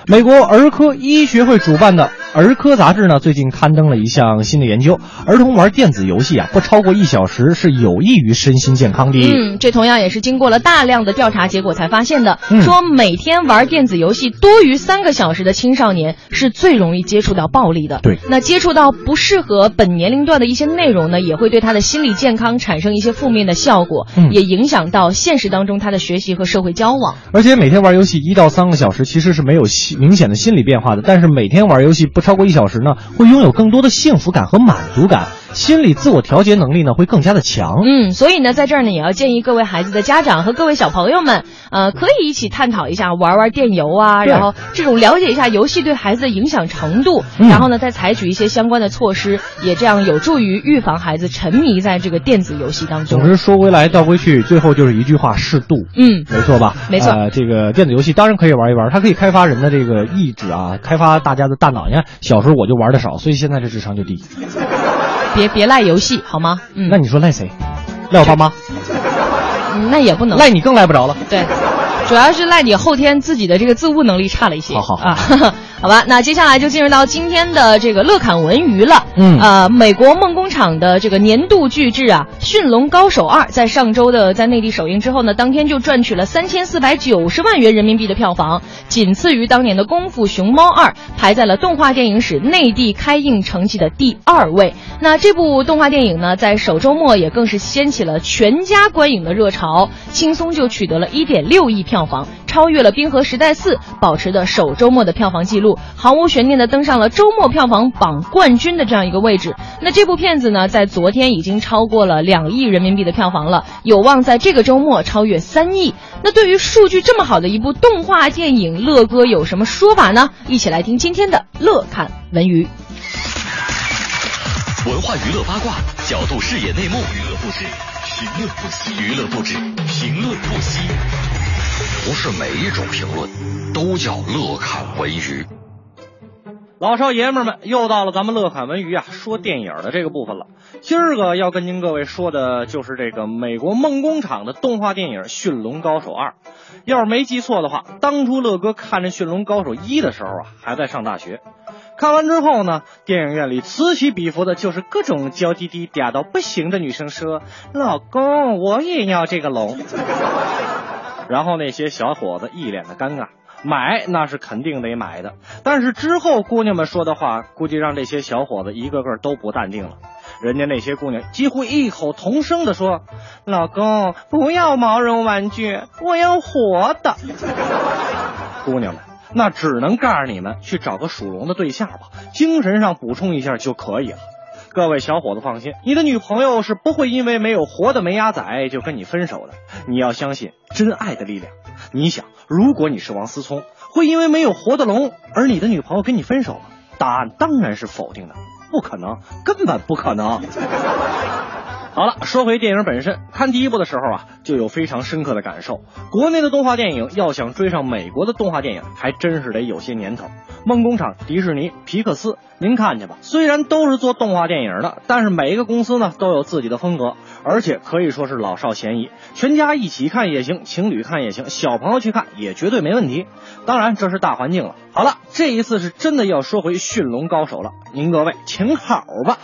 美国儿科医学会主办的儿科杂志呢，最近刊登了一项新的研究，儿童玩电子游戏啊，不超过一小时是有益于身心健康的。嗯，这同样也是经过了大量的调查结果才发现的。嗯、说每天玩电子游戏多于三个小时的青少年是最容易接触到暴力的。对，那接触到不适合本年龄段的一些内容呢，也会对他的心理健康产生一些负面的效果，嗯、也影响到现实当中他的学习和社会交往。而且每天玩游戏一到三个小时其实是没有明显的心理变化的，但是每天玩游戏不超过一小时呢，会拥有更多的幸福感和满足感，心理自我调节能力呢会更加的强。嗯，所以呢，在这儿呢也要建议各位孩子的家长和各位小朋友们，呃，可以一起探讨一下玩玩电游啊，然后这种了解一下游戏对孩子的影响程度，嗯、然后呢再采取一些相关的措施，也这样有助于预防孩子沉迷在这个电子游戏当中。总之说回来倒回去，最后就是一句话：适度。嗯，没错吧？没错。呃，这个电子游戏当然可以玩一玩，它可以开发人的这个意志啊，开发大家的大脑。你看，小时候我就玩的少，所以现在这智商就低。别别赖游戏好吗？嗯，那你说赖谁？赖我爸妈？嗯，那也不能赖你，更赖不着了。对，主要是赖你后天自己的这个自悟能力差了一些。好好啊，呵呵，好吧，那接下来就进入到今天的这个乐侃文娱了。嗯，呃，美国梦工厂的这个年度巨制啊，《驯龙高手二》在上周的在内地首映之后呢，当天就赚取了三千四百九十万元人民币的票房，仅次于当年的《功夫熊猫二》，排在了动画电影史内地开映成绩的第二位。那这部动画电影呢，在首周末也更是掀起了全家观影的热潮，轻松就取得了一点六亿票。超越了《冰河时代四》保持的首周末的票房记录，毫无悬念地登上了周末票房榜冠军的这样一个位置。那这部片子呢，在昨天已经超过了两亿人民币的票房了，有望在这个周末超越三亿。那对于数据这么好的一部动画电影，乐哥有什么说法呢？一起来听今天的乐侃文娱。文化娱乐八卦，角度视野内幕，娱乐不止，评论不息，娱乐不止，评论不息。不是每一种评论都叫乐侃文娱。老少爷们们，又到了咱们乐侃文娱啊说电影的这个部分了。今儿个要跟您各位说的就是这个美国梦工厂的动画电影《驯龙高手二》。要是没记错的话，当初乐哥看着《驯龙高手一》的时候啊，还在上大学。看完之后呢，电影院里此起彼伏的就是各种娇滴滴嗲到不行的女生说：“老公，我也要这个龙。”然后那些小伙子一脸的尴尬。买那是肯定得买的，但是之后姑娘们说的话估计让这些小伙子一个个都不淡定了。人家那些姑娘几乎异口同声地说：“老公，不要毛绒玩具，我要活的。”姑娘们，那只能告诉你们去找个属龙的对象吧，精神上补充一下就可以了。各位小伙子放心，你的女朋友是不会因为没有活的没鸭仔就跟你分手的，你要相信真爱的力量。你想，如果你是王思聪，会因为没有活的龙而你的女朋友跟你分手吗？答案当然是否定的，不可能，根本不可能。好了，说回电影本身，看第一部的时候啊，就有非常深刻的感受。国内的动画电影要想追上美国的动画电影，还真是得有些年头。梦工厂、迪士尼、皮克斯，您看去吧。虽然都是做动画电影的，但是每一个公司呢都有自己的风格，而且可以说是老少咸宜，全家一起看也行，情侣看也行，小朋友去看也绝对没问题。当然，这是大环境了。好了，这一次是真的要说回《驯龙高手》了，您各位请好吧。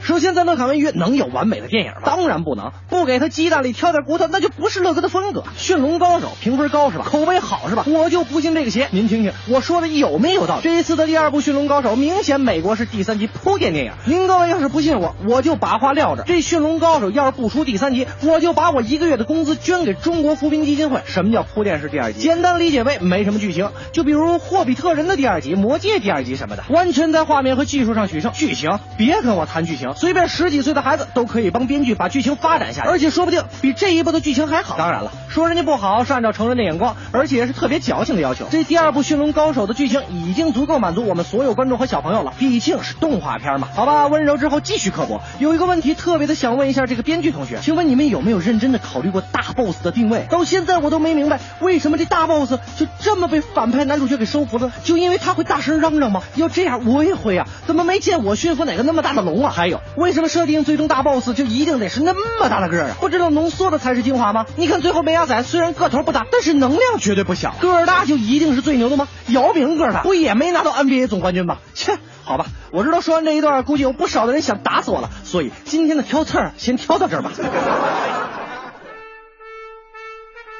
首先，在乐侃文娱能有完美的电影吗？当然不能，不给他鸡蛋里挑点骨头，那就不是乐哥的风格。驯龙高手评分高是吧？口碑好是吧？我就不信这个邪。您听听我说的有没有道理？这一次的第二部驯龙高手明显美国是第三集铺垫电影。您各位要是不信我，我就把话撂着，这驯龙高手要是不出第三集，我就把我一个月的工资捐给中国扶贫基金会。什么叫铺垫是第二集？简单理解为没什么剧情，就比如霍比特人的第二集、魔戒第二集什么的，完全在画面和技术上取胜。剧情别跟我谈剧情，随便十几岁的孩子都可以帮编剧把剧情发展下去，而且说不定比这一部的剧情还好。当然了，说人家不好是按照成人的眼光，而且也是特别矫情的要求。这第二部《驯龙高手》的剧情已经足够满足我们所有观众和小朋友了，毕竟是动画片嘛。好吧，温柔之后继续刻薄。有一个问题特别的想问一下这个编剧同学，请问你们有没有认真的考虑过大 boss 的定位？到现在我都没明白为什么这大 boss 就这么被反派男主角给收服了，就因为他会大声嚷嚷吗？要这样我也会啊，怎么没见我驯服哪个那么大的龙啊？还有为什么设定最终大 boss 就一定得是那么大的个儿啊？不知道浓缩的才是精华吗？你看最后梅亚仔虽然个头不大，但是能量绝对不小。个儿大就一定是最牛的吗？姚明个儿大不也没拿到 N B A 总冠军吗？切，好吧，我知道说完这一段估计有不少的人想打死我了，所以今天的挑刺儿先挑到这儿吧。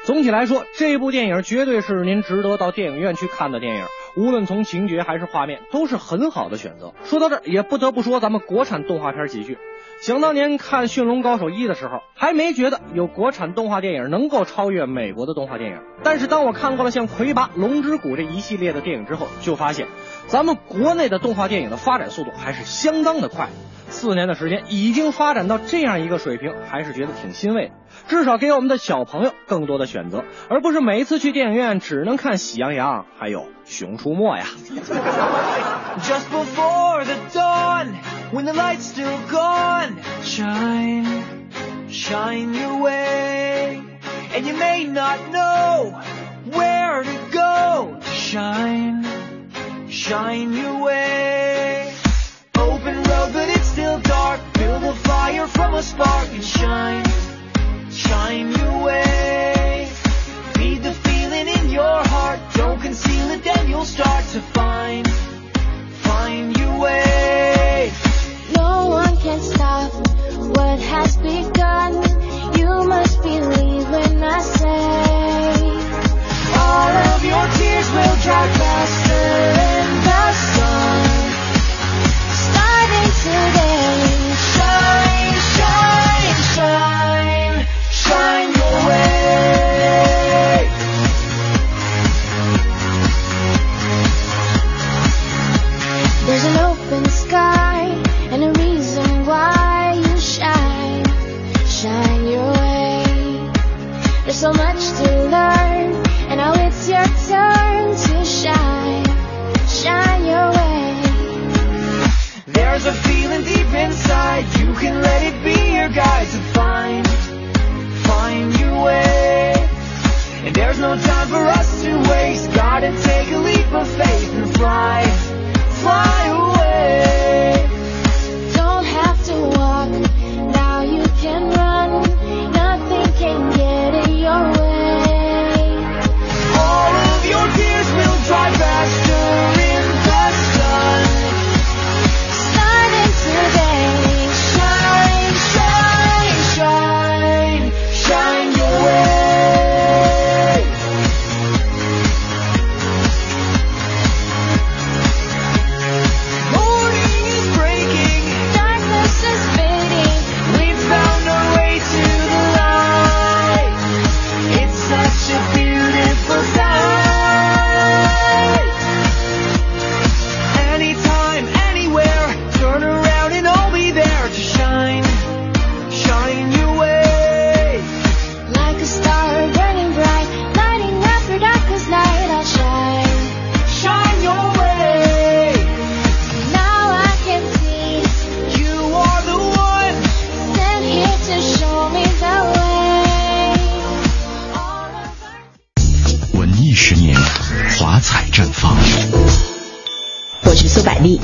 总体来说，这部电影绝对是您值得到电影院去看的电影，无论从情节还是画面都是很好的选择。说到这儿，也不得不说咱们国产动画片几句。想当年看《驯龙高手一》的时候，还没觉得有国产动画电影能够超越美国的动画电影，但是当我看过了像《魁拔》《龙之谷》这一系列的电影之后，就发现咱们国内的动画电影的发展速度还是相当的快，四年的时间已经发展到这样一个水平，还是觉得挺欣慰的。至少给我们的小朋友更多的选择，而不是每一次去电影院只能看《喜羊羊》还有《熊出没》呀。Just before the dawn, when the light's still gone, shine, shine your way, and you may not know where to go. Shine, shine your way. Open road, but it's still dark. Build a fire from a spark and shine, shine your way. Feed the feeling in your heart. Don't conceal it, then you'll start to find.Find your way. No one can stop what has begun. You must believe when I say all of your tears will dry faster than the sun. Starting today, shine, shine, shine, shine your way. There's no time for us to waste. Gotta take a leap of faith and fly, fly away. Don't have to walk, now you can run. Nothing can get in your way. All of your tears will dry faster.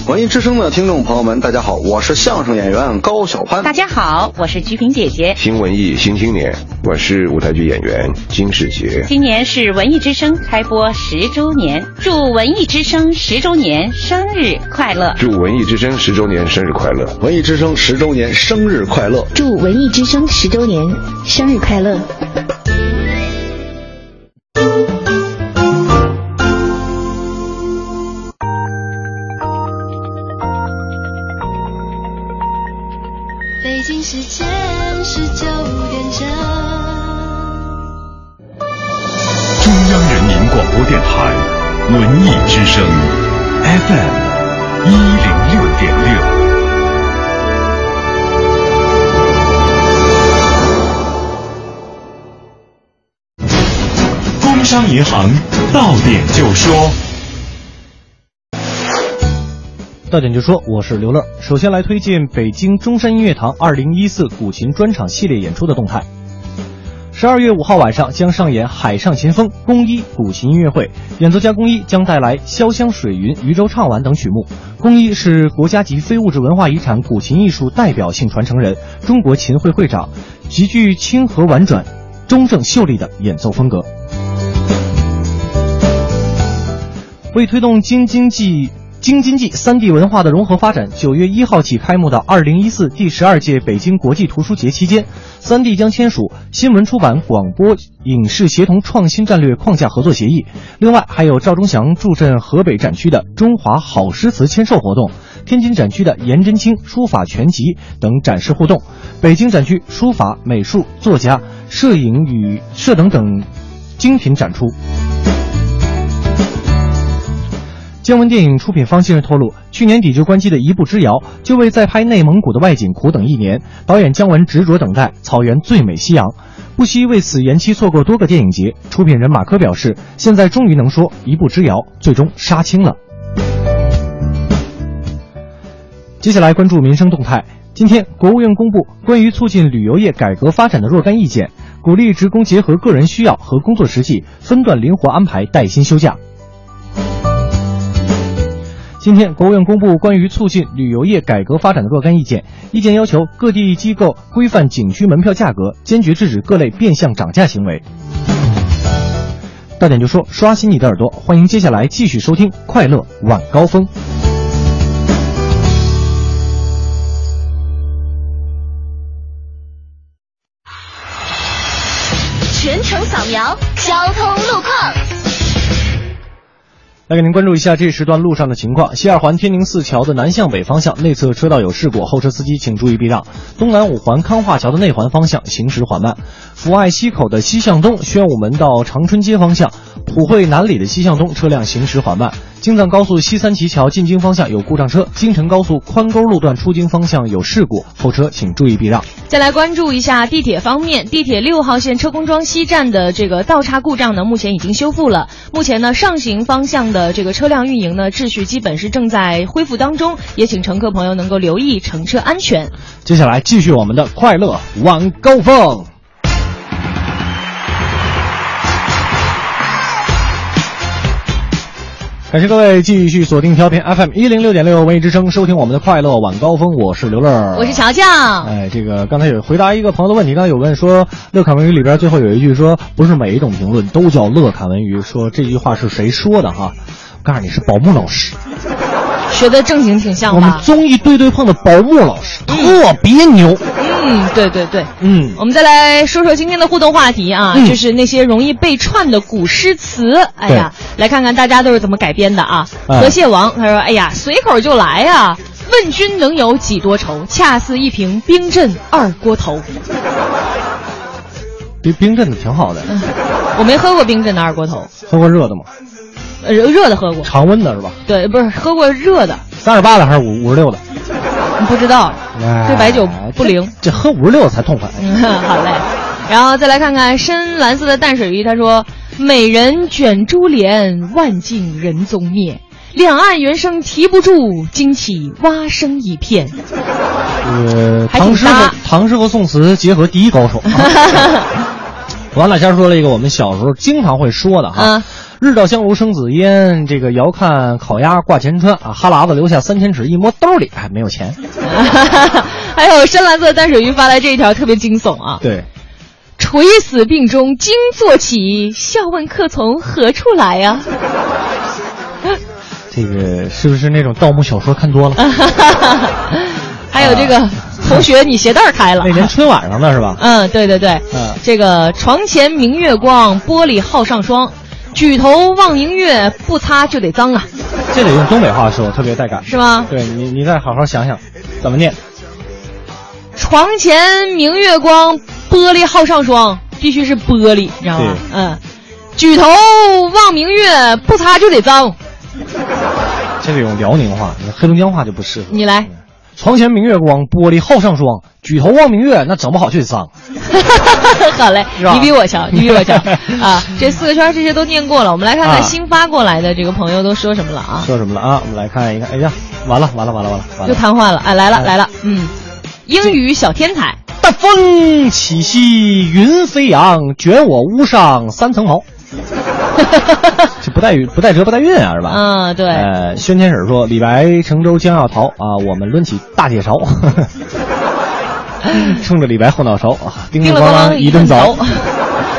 文艺之声的听众朋友们，大家好，我是相声演员高晓攀。大家好，我是鞠萍姐姐。新文艺新青年，我是舞台剧演员金世杰。今年是文艺之声开播十周年，祝文艺之声十周年生日快乐！祝文艺之声十周年生日快乐！文艺之声十周年生日快乐！祝文艺之声十周年生日快乐！文艺之声 F M 一零六点六，工商银行到点就说，到点就说，我是刘乐。首先来推荐北京中山音乐堂二零一四古琴专场系列演出的动态。十二月五号晚上将上演《海上秦风》、宫一古琴音乐会，演奏家宫一将带来《潇湘水云》、《渔舟唱晚》等曲目。宫一是国家级非物质文化遗产古琴艺术代表性传承人，中国琴会会长，极具清和婉转、中正秀丽的演奏风格。为推动京津冀京津冀三地文化的融合发展，九月一号起开幕的二零一四第十二届北京国际图书节期间，三地将签署新闻出版、广播影视协同创新战略框架合作协议。另外，还有赵忠祥助阵河北展区的中华好诗词签售活动、天津展区的颜真卿书法全集等展示互动、北京展区书法、美术、作家、摄影与摄等等精品展出。姜文电影出品方近日透露，去年底就关机的《一步之遥》就为在拍内蒙古的外景苦等一年。导演姜文执着等待草原最美夕阳，不惜为此延期错过多个电影节。出品人马科表示，现在终于能说《一步之遥》最终杀青了。接下来关注民生动态。今天国务院公布关于促进旅游业改革发展的若干意见，鼓励职工结合个人需要和工作实际，分段灵活安排带薪休假。今天国务院公布关于促进旅游业改革发展的若干意见，意见要求各地机构规范景区门票价格，坚决制止各类变相涨价行为。到点就说，刷新你的耳朵，欢迎接下来继续收听快乐晚高峰。全程扫描交通路况。来给您关注一下这时段路上的情况。西二环天宁寺桥的南向北方向内侧车道有事故，后车司机请注意避让。东南五环康化桥的内环方向行驶缓慢。阜外西口的西向东、宣武门到长春街方向、普惠南里的西向东车辆行驶缓慢。京藏高速西三旗桥进京方向有故障车，京承高速宽沟路段出京方向有事故，后车请注意避让。再来关注一下地铁方面，地铁六号线车公庄西站的这个道岔故障呢，目前已经修复了。目前呢，上行方向的这个车辆运营呢，秩序基本是正在恢复当中，也请乘客朋友能够留意乘车安全。接下来继续我们的快乐晚高峰。感谢各位继续锁定调频 F M 一零六点六 文艺之声，收听我们的快乐晚高峰。我是刘乐，我是乔乔。哎，这个刚才有回答一个朋友的问题，刚才有问说乐侃文娱里边最后有一句说不是每一种评论都叫乐侃文娱，说这句话是谁说的哈？告诉你是宝木老师，学的正经挺像吧？我们综艺对对碰的宝木老师特别牛。嗯，对对对，嗯，我们再来说说今天的互动话题啊，嗯、就是那些容易被串的古诗词。哎呀，来看看大家都是怎么改编的啊。哎、河蟹王他说：“哎呀，随口就来啊！问君能有几多愁？恰似一瓶冰镇二锅头。”冰冰镇的挺好的、嗯，我没喝过冰镇的二锅头。喝过热的吗？呃，热的喝过。常温的是吧？对，不是喝过热的。三十八的还是五五十六的？不知道，对白酒不灵，哎、这, 这喝五十六才痛快、嗯。好嘞，然后再来看看深蓝色的淡水鱼，他说：“美人卷珠帘，万径人踪灭。两岸猿声啼不住，惊起蛙声一片。”呃，唐诗和唐诗和宋词结合第一高手。王大仙说了一个我们小时候经常会说的哈。啊日照香炉生紫烟，这个遥看烤鸭挂前川啊，哈喇子留下三千尺，一摸兜里哎没有钱。还有深蓝色淡水鱼发来这一条特别惊悚啊！对，垂死病中惊坐起，笑问客从何处来呀、啊？这个是不是那种盗墓小说看多了？还有这个、啊、同学，你鞋带开了？那年春晚上的是吧？嗯，对对对，嗯、这个床前明月光，玻璃好上霜。举头望明月，不擦就得脏啊！这得用东北话说，特别带感，是吗？对你，你再好好想想，怎么念？床前明月光，玻璃好上霜，必须是玻璃，你知道吗？嗯，举头望明月，不擦就得脏。这得用辽宁话，黑龙江话就不适合。你来，床前明月光，玻璃好上霜，举头望明月，那整不好就得脏。好嘞，你比我强，你比我强啊！这四个圈这些都念过了，我们来看看新发过来的这个朋友都说什么了啊？说什么了啊？我们来看一看，哎呀，完了完了完了完了，完了又瘫痪了！哎，来了来了，嗯，英语小天才，大风起兮云飞扬，卷我屋上三层毛。这不带韵，不带折，不带韵啊，是吧？嗯，对。呃，宣天婶说，李白乘舟将要逃啊，我们抡起大铁勺。冲着李白后脑勺啊，叮了咣啷一顿凿，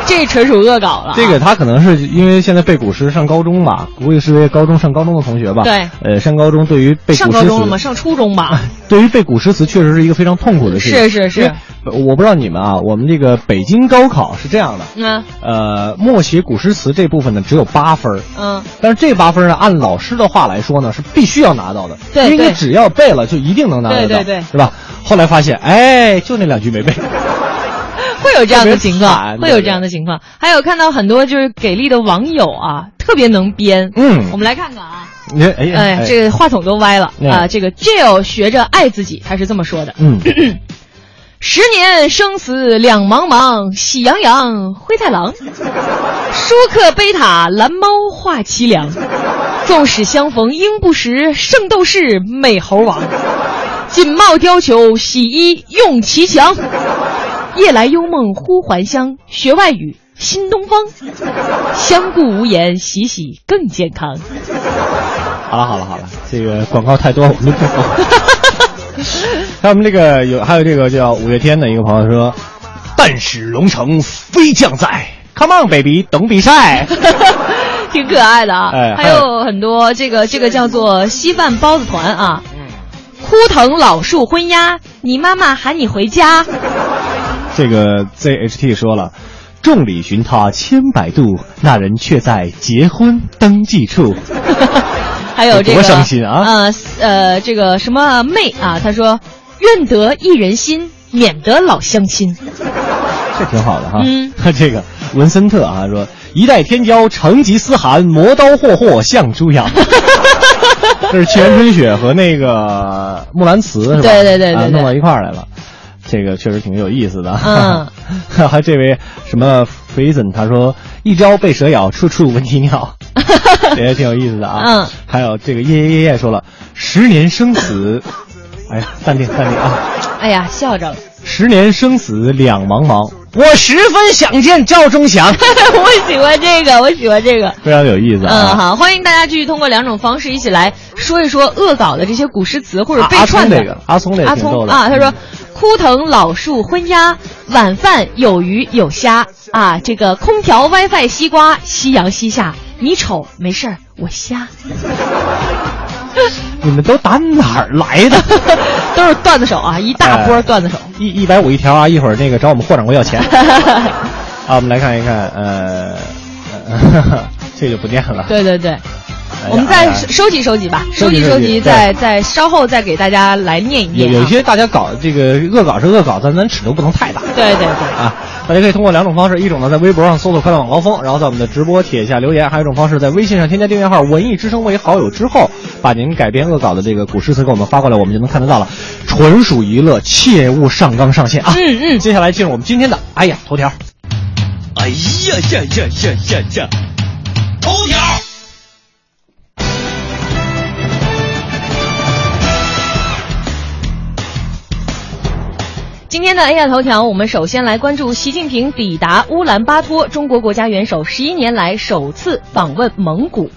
这纯属恶搞了。这个他可能是因为现在背古诗上高中吧，估计是高中上高中的同学吧。对，呃，上高中对于背古诗词上高中了吗？上初中吧。对于背古诗词确实是一个非常痛苦的事情。是是是。我不知道你们啊，我们这个北京高考是这样的，嗯，呃，默写古诗词这部分呢只有八分，嗯，但是这八分呢，按老师的话来说呢，是必须要拿到的，对，因为只要背了就一定能拿得到，对对对，是吧？后来发现，哎，就那两句没背。会有这样的情况，会有这样的情况。还有看到很多就是给力的网友啊，特别能编。嗯，我们来看看啊。哎哎哎，这个话筒都歪了、哎、啊！这个 Jill 学着爱自己，他是这么说的。嗯。十年生死两茫茫，喜羊羊灰太狼，舒克贝塔蓝猫画凄凉，纵使相逢应不识，圣斗士美猴王，锦帽貂裘洗衣用其强，夜来幽梦忽还乡，学外语新东方，相顾无言洗洗更健康。好了好了好了，这个广告太多我们就不说。还有我们这个有，还有这个叫五月天的一个朋友说：“但使龙城飞将在 ，Come on baby， 懂比赛。”挺可爱的啊。哎、还有很多这个这个叫做稀饭包子团啊，枯藤老树昏鸦，你妈妈喊你回家。这个 Z H T 说了：“众里寻他千百度，那人却在结婚登记处。”还有这个，多伤心啊！呃呃，这个什么妹啊，她说：“愿得一人心，免得老相亲。”这挺好的哈。嗯，这个文森特啊说：“一代天骄，成吉思汗，磨刀霍霍像猪羊。”这是《沁园春雪》和那个《木兰辞》是吧？对对对 对, 对、啊，弄到一块儿来了。这个确实挺有意思的。嗯，还这位什么 Freezen 他说：“一朝被蛇咬，处处闻啼鸟。”也挺有意思的啊。嗯，还有这个夜夜夜夜说了：“十年生死，哎呀，淡定淡定啊！哎呀，笑着了。十年生死两茫茫，我十分想见赵忠祥。我喜欢这个，我喜欢这个，非常有意思啊。嗯，好，欢迎大家继续通过两种方式一起来说一说恶搞的这些古诗词或者被串的。阿聪那个，阿聪那个挺逗的啊，他说。枯藤老树昏鸦，晚饭有鱼有虾啊！这个空调 WiFi 西瓜，夕阳西下，你瞅没事儿，我瞎。你们都打哪儿来的？都是段子手啊，一大波段子手。呃、一一百五一条啊！一会儿那个找我们霍掌柜要钱。啊，我们来看一看，呃，呵呵这就不念了。对对对。我们再收集收集吧，收集收集，再再稍后再给大家来念一念、啊。有有些大家搞这个恶搞是恶搞，但咱尺度不能太大。对对对啊，大家可以通过两种方式，一种呢在微博上搜索“快乐晚高峰”，然后在我们的直播帖下留言；还有一种方式，在微信上添加订阅号“文艺之声”为好友之后，把您改编恶搞的这个古诗词给我们发过来，我们就能看得到了。纯属娱乐，切勿上纲上线啊！嗯嗯。接下来进入我们今天的哎呀头条。哎呀呀呀呀呀呀！头条。今天的 A 呀头条，我们首先来关注习近平抵达乌兰巴托，中国国家元首十一年来首次访问蒙古。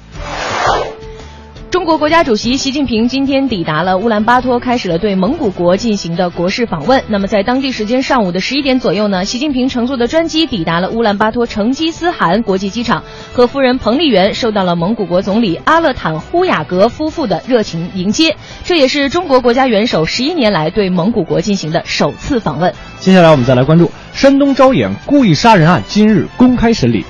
中国国家主席习近平今天抵达了乌兰巴托，开始了对蒙古国进行的国事访问。那么在当地时间上午的十一点左右呢，习近平乘坐的专机抵达了乌兰巴托成吉思汗国际机场，和夫人彭丽媛受到了蒙古国总理阿勒坦呼雅格夫妇的热情迎接。这也是中国国家元首十一年来对蒙古国进行的首次访问。接下来我们再来关注山东招演故意杀人案今日公开审理。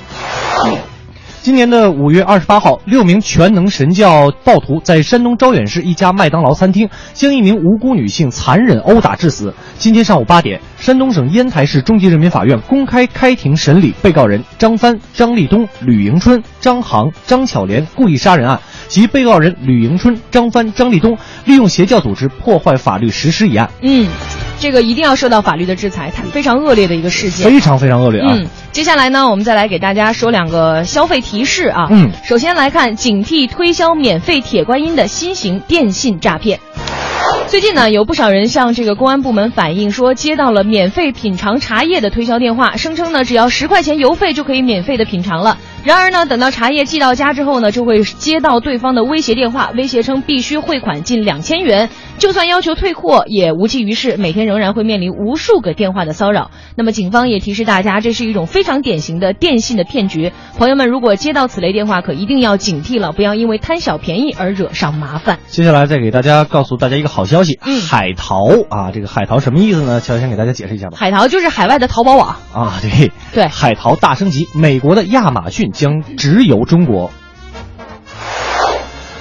今年的五月二十八号，六名全能神教暴徒在山东招远市一家麦当劳餐厅将一名无辜女性残忍殴打致死。今天上午八点，山东省烟台市中级人民法院公开开庭审理被告人张帆、张立东、吕迎春、张航、张巧莲故意杀人案及被告人吕迎春、张帆、张立东利用邪教组织破坏法律实施一案。嗯，这个一定要受到法律的制裁，它非常恶劣的一个事件，非常非常恶劣啊。嗯，接下来呢，我们再来给大家说两个消费提示啊。嗯，首先来看警惕推销免费铁观音的新型电信诈骗。最近呢，有不少人向这个公安部门反映说，接到了免费品尝茶叶的推销电话，声称呢只要十块钱邮费就可以免费的品尝了。然而呢，等到茶叶寄到家之后呢，就会接到对方的威胁电话，威胁称必须汇款近两千元，就算要求退货也无济于事，每天仍然会面临无数个电话的骚扰。那么警方也提示大家，这是一种非常典型的电信的骗局，朋友们如果接到此类电话可一定要警惕了，不要因为贪小便宜而惹上麻烦。接下来再给大家告诉大家一个好消息，嗯、海淘啊，这个海淘什么意思呢？乔先给大家解释一下吧。海淘就是海外的淘宝网啊，对对，海淘大升级，美国的亚马逊将直邮中国。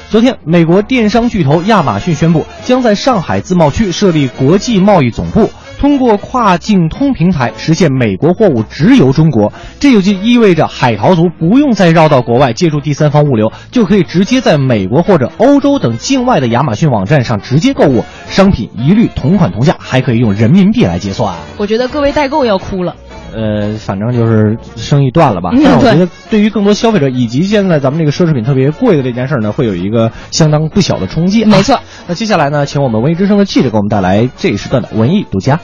昨天，美国电商巨头亚马逊宣布，将在上海自贸区设立国际贸易总部，通过跨境通平台实现美国货物直邮中国。这就意味着海淘族不用再绕到国外借助第三方物流，就可以直接在美国或者欧洲等境外的亚马逊网站上直接购物，商品一律同款同价，还可以用人民币来结算。我觉得各位代购要哭了。呃，反正就是生意断了吧。但我觉得对于更多消费者以及现在咱们这个奢侈品特别贵的这件事呢，会有一个相当不小的冲击。没错、啊、那接下来呢，请我们文艺之声的记者给我们带来这一时段的文艺独家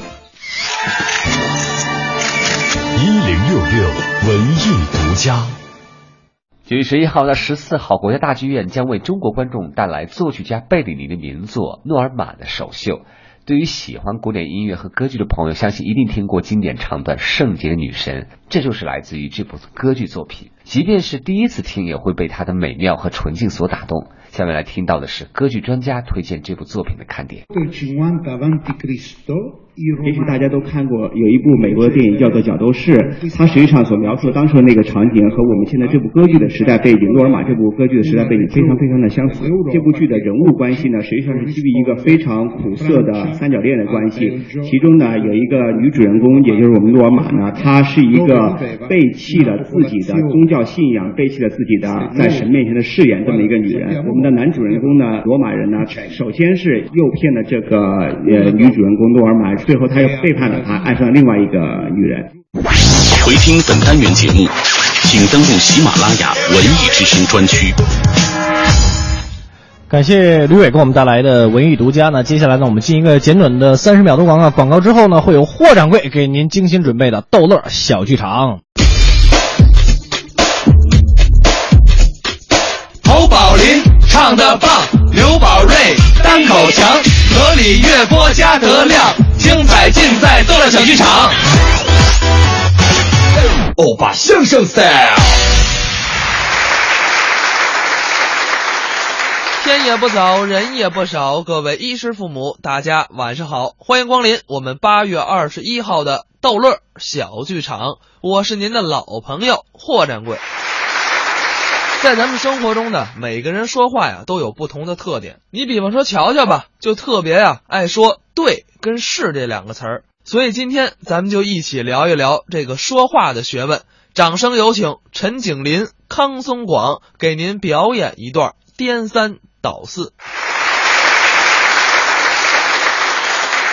一零六六文艺独家。九月十一号到十四号，国家大剧院将为中国观众带来作曲家贝里尼的名作《诺尔玛》的首秀。对于喜欢古典音乐和歌剧的朋友，相信一定听过经典唱段《圣洁的女神》，这就是来自于这部歌剧作品。即便是第一次听，也会被它的美妙和纯净所打动。下面来听到的是歌剧专家推荐这部作品的看点。也许大家都看过有一部美国的电影叫做《角斗士》，它实际上所描述当时的那个场景和我们现在这部歌剧的时代背景，诺尔玛这部歌剧的时代背景非常非常的相似。这部剧的人物关系呢，实际上是基于一个非常苦涩的三角恋的关系，其中呢有一个女主人公，也就是我们诺尔玛呢，她是一个背弃了自己的宗教信仰，背弃了自己的在神面前的誓言这么一个女人。我们的男主人公呢，罗马人呢，首先是诱骗了这个呃女主人公诺尔玛，最后他又背叛了他，爱上了另外一个女人。回听本单元节目，请登录喜马拉雅文艺之声专区。感谢吕伟给我们带来的文艺独家呢。接下来呢，我们进一个简短的三十秒的广告，广告之后呢，会有霍掌柜给您精心准备的逗乐小剧场。侯宝林唱得棒，刘宝瑞单口强，河里月波加德亮，精彩尽在逗乐小剧场。欧巴相声 style。天也不早，人也不少，各位衣食父母，大家晚上好，欢迎光临我们八月二十一号的逗乐小剧场，我是您的老朋友霍掌柜。在咱们生活中呢，每个人说话呀都有不同的特点，你比方说乔乔吧，就特别呀爱说对跟是这两个词儿，所以今天咱们就一起聊一聊这个说话的学问。掌声有请陈景林、康松广给您表演一段颠三倒四。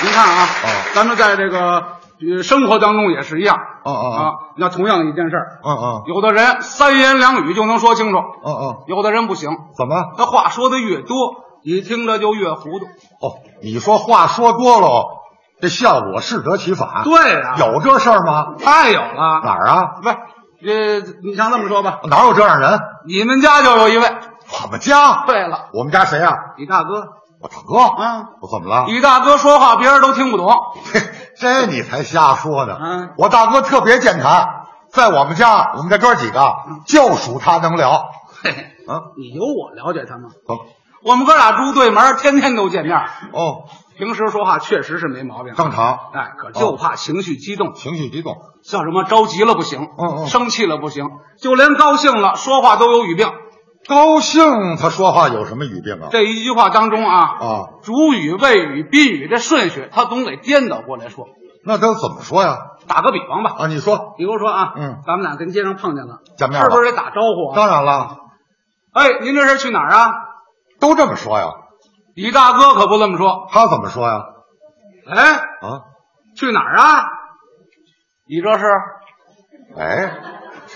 您看啊，哦，咱们在这个呃生活当中也是一样，哦哦啊，那同样一件事儿，哦哦，有的人三言两语就能说清楚，哦哦，有的人不行，怎么？他话说的越多，你听着就越糊涂。哦，你说话说多喽，这效果适得其反。对啊，有这事儿吗？太有了。哪儿啊？喂，这你像这么说吧，哪有这样人？你们家就有一位。我们家？对了，我们家谁啊？你大哥。我大哥？嗯，我怎么了？你大哥说话别人都听不懂。这你才瞎说呢。嗯，我大哥特别健谈，在我们家，我们这哥几个就属他能聊。嘿，啊，你有我了解他吗？嗯，我们哥俩住对门，天天都见面。哦，平时说话确实是没毛病，正常。哎，可就怕情绪激动，哦，情绪激动，像什么着急了不行，嗯嗯，生气了不行，就连高兴了说话都有语病。高兴他说话有什么语病啊？这一句话当中啊，啊，主语、谓语、宾语这顺序他总得颠倒过来说。那他怎么说呀？打个比方吧。啊，你说。比如说啊，嗯，咱们俩跟街上碰见了，见面了，是不是得打招呼啊？当然了。哎，您这是去哪儿啊？都这么说呀。你大哥可不这么说。他怎么说呀？哎，啊，去哪儿啊？你这是？哎，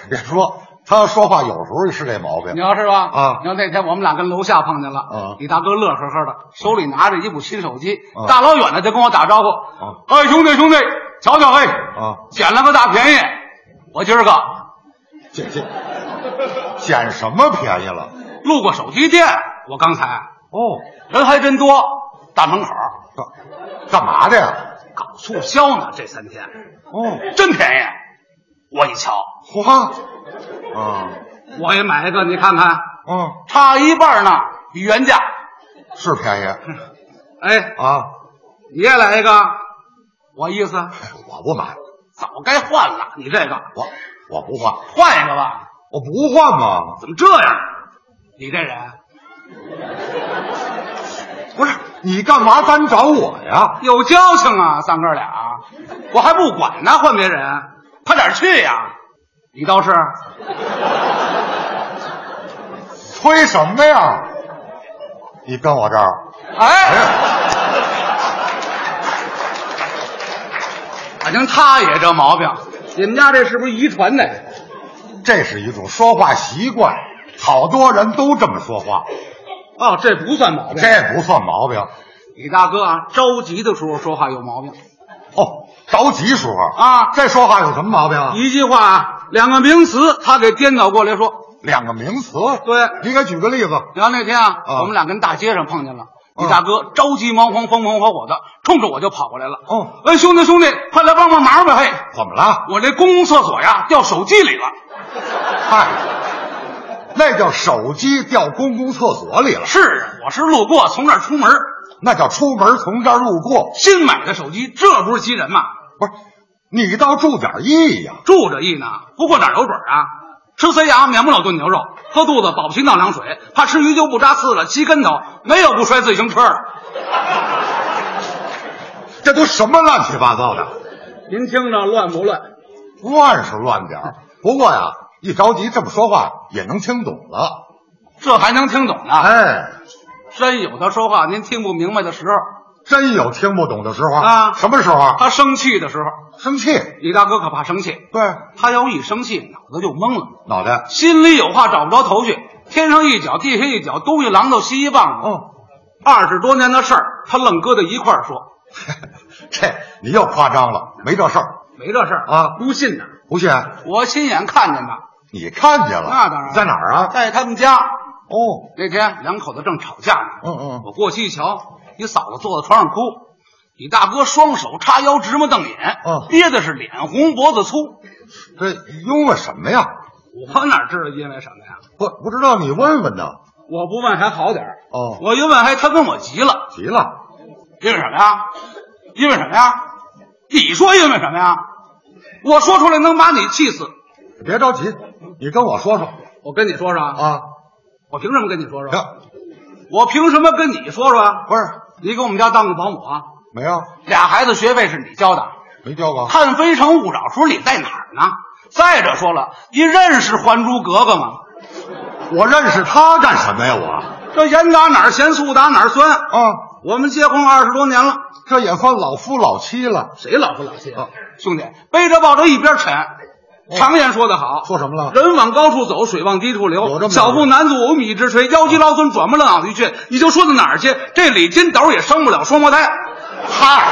别说。他说话有时候是这毛病，你要是吧，啊，你要那天我们俩跟楼下碰见了，啊，你大哥乐呵呵的，手里拿着一部新手机，啊，大老远的就跟我打招呼，啊，哎，兄弟兄弟，瞧瞧，哎，啊，捡了个大便宜，我今儿个，捡捡捡什么便宜了？路过手机店，我刚才，哦，人还真多，大门口，干嘛的呀？搞促销呢，这三天，哦，真便宜，我一瞧，哇！啊，嗯，我也买一个，你看看，嗯，差一半呢，比原价，是便宜。哎，啊，你也来一个，我意思，我不买，早该换了。你这个，我我不换，换一个吧。我不换嘛，怎么这样？你这人，不是你干嘛单找我呀？有交情啊，三哥俩，我还不管呢，换别人，快点去呀！你倒是吹什么呀？你跟我这儿，哎，反正他也这毛病。你们家这是不是遗传的？这是一种说话习惯，好多人都这么说话。哦，这不算毛病，这不算毛病。你大哥啊，着急的时候说话有毛病。哦，着急时候啊，这说话有什么毛病啊？一句话啊。两个名词他给颠倒过来说。两个名词？对，你给举个例子。然后那天啊，嗯，我们俩跟大街上碰见了，你大哥着急忙慌风风火火的冲着我就跑过来了。哦，哎，兄弟兄弟，快来帮帮忙吧。嘿，怎么了？我这公共厕所呀掉手机里了。嗨，那叫手机掉公共厕所里了？是，我是路过从这儿出门。那叫出门从这儿路过？新买的手机，这不是急人吗？不是，你倒注点意呀，注着意呢。不过哪有准啊？吃塞牙免不了炖牛肉，喝肚子保不齐闹凉水，怕吃鱼就不扎刺了，鸡跟头没有不摔自行车的。这都什么乱七八糟的？您听着乱不乱？乱是乱点，不过呀，一着急这么说话也能听懂了。这还能听懂呢？哎，真有他说话您听不明白的时候。真有听不懂的时候啊！什么时候啊？他生气的时候。生气？李大哥可怕生气。对，他要一生气，脑子就懵了，脑袋心里有话找不着头绪，天上一脚地下一脚，东一榔头西一棒子。哦，二十多年的事儿，他愣搁在一块儿说。这你又夸张了，没这事儿，没这事儿啊！不信呢？不信？我亲眼看见的。你看见了？那当然。在哪儿啊？在他们家。哦，那天两口子正吵架呢。嗯嗯。我过去一瞧，你嫂子坐在床上哭，你大哥双手叉腰，直目瞪眼，嗯，憋的是脸红脖子粗。这因为什么呀？我哪知道因为什么呀？不不知道，你问问呢。我不问还好点儿。哦，我一问还他跟我急了，急了。因为什么呀？因为什么呀？你说因为什么呀？我说出来能把你气死。别着急，你跟我说说。我跟你说说啊？我凭什么跟你说说？啊、我凭什么跟你说说啊？不是，你给我们家当过保姆啊？没有。俩孩子学费是你交的？没交过。看《非诚勿扰》时你在哪儿呢？再者说了，你认识《还珠格格》吗？我认识他干什么呀？我这盐打哪儿咸，醋打哪儿酸啊！我们结婚二十多年了，这也算老夫老妻了。谁老夫老妻啊？兄弟，背着抱着一边沉。常言说得好，说什么了？人往高处走，水往低处流。小步难走，无米之炊。腰肌劳损，转不了脑袋去。你就说到哪儿去？这李金斗也生不了双胞胎。嗨，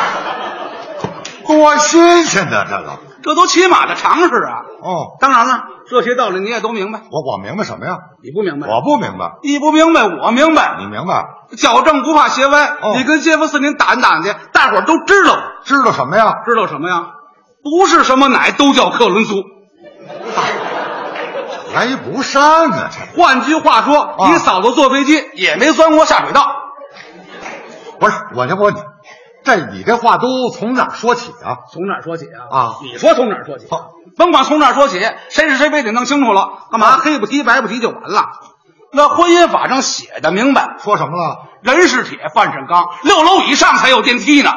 多新鲜的这个，这都起码的常识啊。哦，当然了，这些道理你也都明白。我我明白什么呀？你不明白？我不明白。你不明白，我明白。你明白？矫正不怕斜歪、哦、你跟谢弗斯林打听打听去，大伙都知道。知道什么呀？知道什么呀？不是什么奶都叫克伦苏。还、哎、不善呢、啊、这。换句话说、啊、你嫂子坐飞机也没钻过下水道。不是，我就问你，这你这话都从哪儿说起啊？从哪儿说起啊？啊，你说从哪儿说起、啊、甭管从哪儿说起，谁是谁非得弄清楚了，干嘛黑不提白不提就完了。那婚姻法上写的明白，说什么了？人是铁，饭是钢，六楼以上才有电梯呢。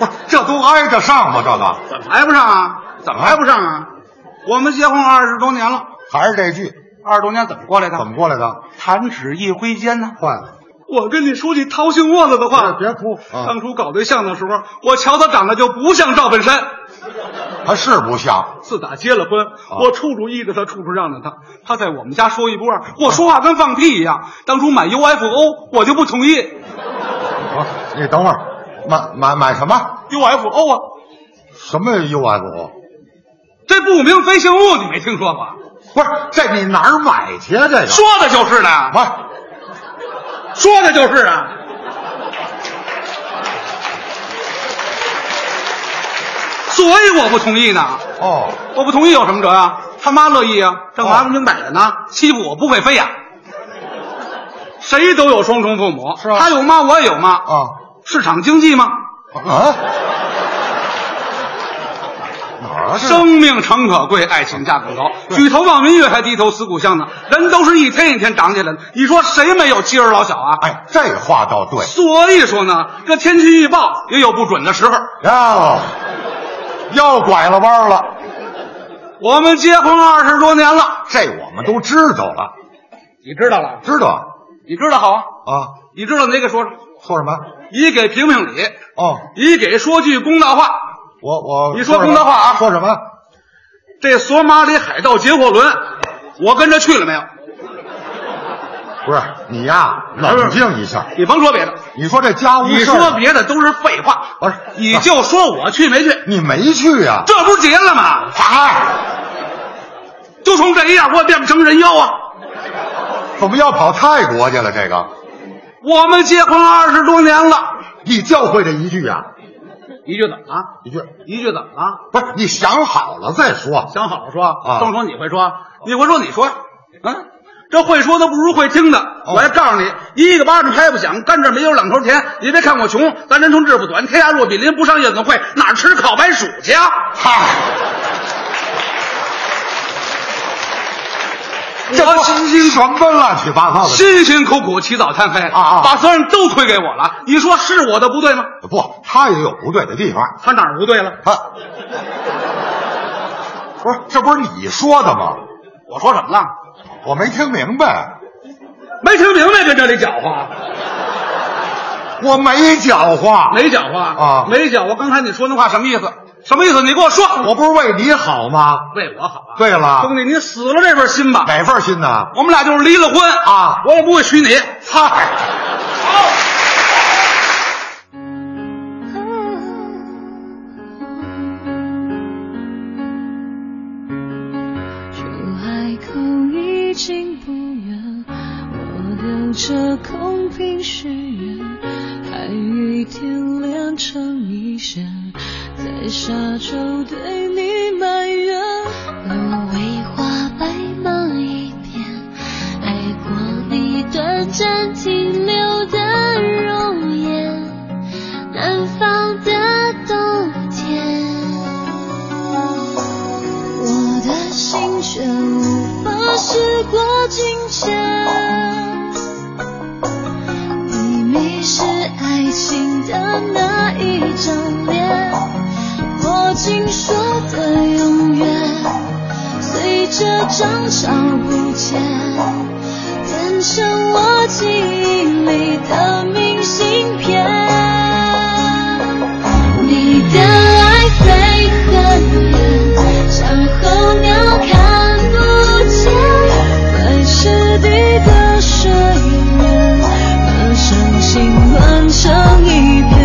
不是，这都挨着上吗？这个怎么挨不上啊？怎么挨不上啊？我们结婚二十多年了，还是这句。二十多年怎么过来的？怎么过来的？弹指一挥间呢。坏了！我跟你说句掏心窝子的话，别哭、啊。当初搞对象的时候，我瞧他长得就不像赵本山。他是不像。自打结了婚、啊、我处处依着他，处处让着他，他在我们家说一不二，我说话跟放屁一样。当初买 U F O 我就不同意。啊、你等会儿，买买买什么 U F O 啊？什么 U F O？ 这不明飞行物你没听说过？不是，这你哪儿买去啊？这个说的就是呢、啊、说的就是啊。所以我不同意呢。哦，我不同意有什么辙啊？他妈乐意啊，正麻烦明摆着呢、哦、欺负我不会飞呀、啊。谁都有双重父母，是、啊、他有妈我也有妈啊、哦。市场经济吗？啊，哪儿？生命诚可贵，爱情价更高。举头望明月，还低头思故乡呢。人都是一天一天长起来的，你说谁没有妻儿老小啊？哎，这话倒对。所以说呢，这天气预报也有不准的时候。哦，要拐了弯了。我们结婚二十多年了，这我们都知道了。你知道了？知道。你知道好啊？啊，你知道哪个说说？说什么？你给评评理。哦，你给说句公道话。我我，你说公道话啊？说什么？这索马里海盗劫货轮，我跟着去了没有？不是你呀、啊，冷静一下。你甭说别的，你说这家务事，你说别的都是废话。不是，你就说我去没去？你没去呀、啊？这不是结了吗？哎，就从这一样，我变不成人妖啊！怎么要跑泰国去了？这个，我们结婚二十多年了，你教会这一句啊，一句怎么了？一句一句怎么了？不是，你想好了再说，想好了说啊。正说你会说，你会说，你说，嗯。这会说的不如会听的、哦、我还告诉你，一个巴掌拍不响，甘蔗没有两头甜。你别看我穷，咱人穷志不短，天涯若比邻，不上夜总会哪吃烤白薯去啊？哈！这都辛辛什么乱七八糟的，辛辛苦苦起早贪黑啊啊！把责任都推给我了，你说是我的不对吗？不，他也有不对的地方。他哪儿不对了？他不是，这不是你说的吗？我说什么了？我没听明白，没听明白，跟这里搅和。我没搅和，没搅和啊，没搅和。刚才你说那话什么意思？什么意思？你给我说，我不是为你好吗？为我好啊。对了，兄弟，你死了这份心吧。哪份心呢？我们俩就是离了婚啊，我也不会娶你。嗨，好。这空瓶虚言，还雨天连成一线，在沙洲对你埋怨。沦为花白忙一片，爱过你短暂停留的容颜，南方的冬天，我的心却无法时过境迁。你是爱情的那一张脸，我竟说的永远随着争吵不见，变成我记忆里的明信片。你的爱飞很远，像候鸟看不见，在湿地的水面把伤心乱成一片。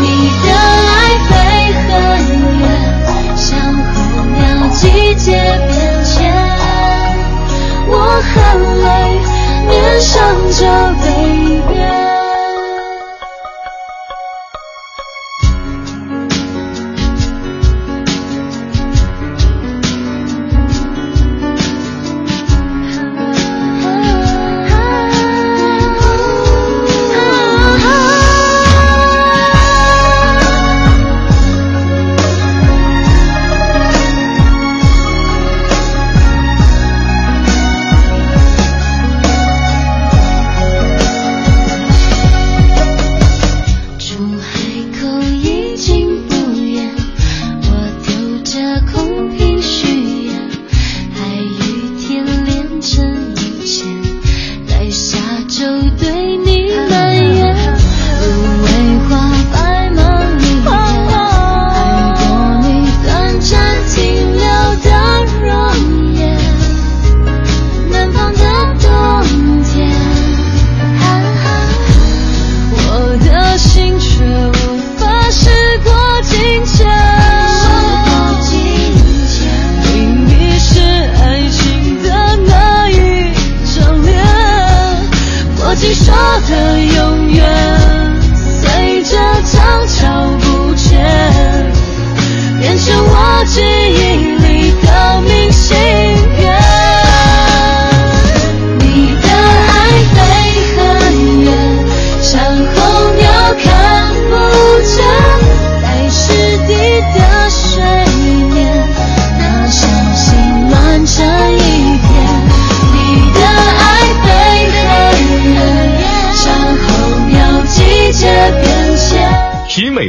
你的爱飞很远，像候鸟季节变迁，我含泪面上就被变。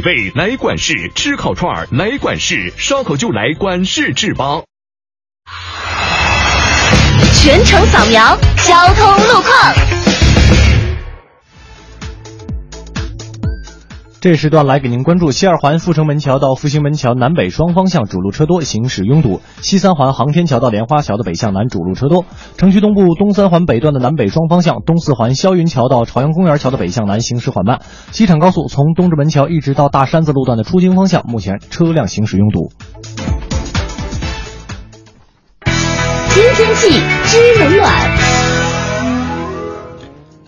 为来管事，吃烤串来管事，烧烤就来管事制吧。全程扫描交通路况，这时段来给您关注西二环阜成门桥到复兴门桥南北双方向主路车多，行驶拥堵；西三环航天桥到莲花桥的北向南主路车多；城区东部东三环北段的南北双方向，东四环霄云桥到朝阳公园桥的北向南行驶缓慢；机场高速从东直门桥一直到大山子路段的出京方向，目前车辆行驶拥堵。今天气知冷暖。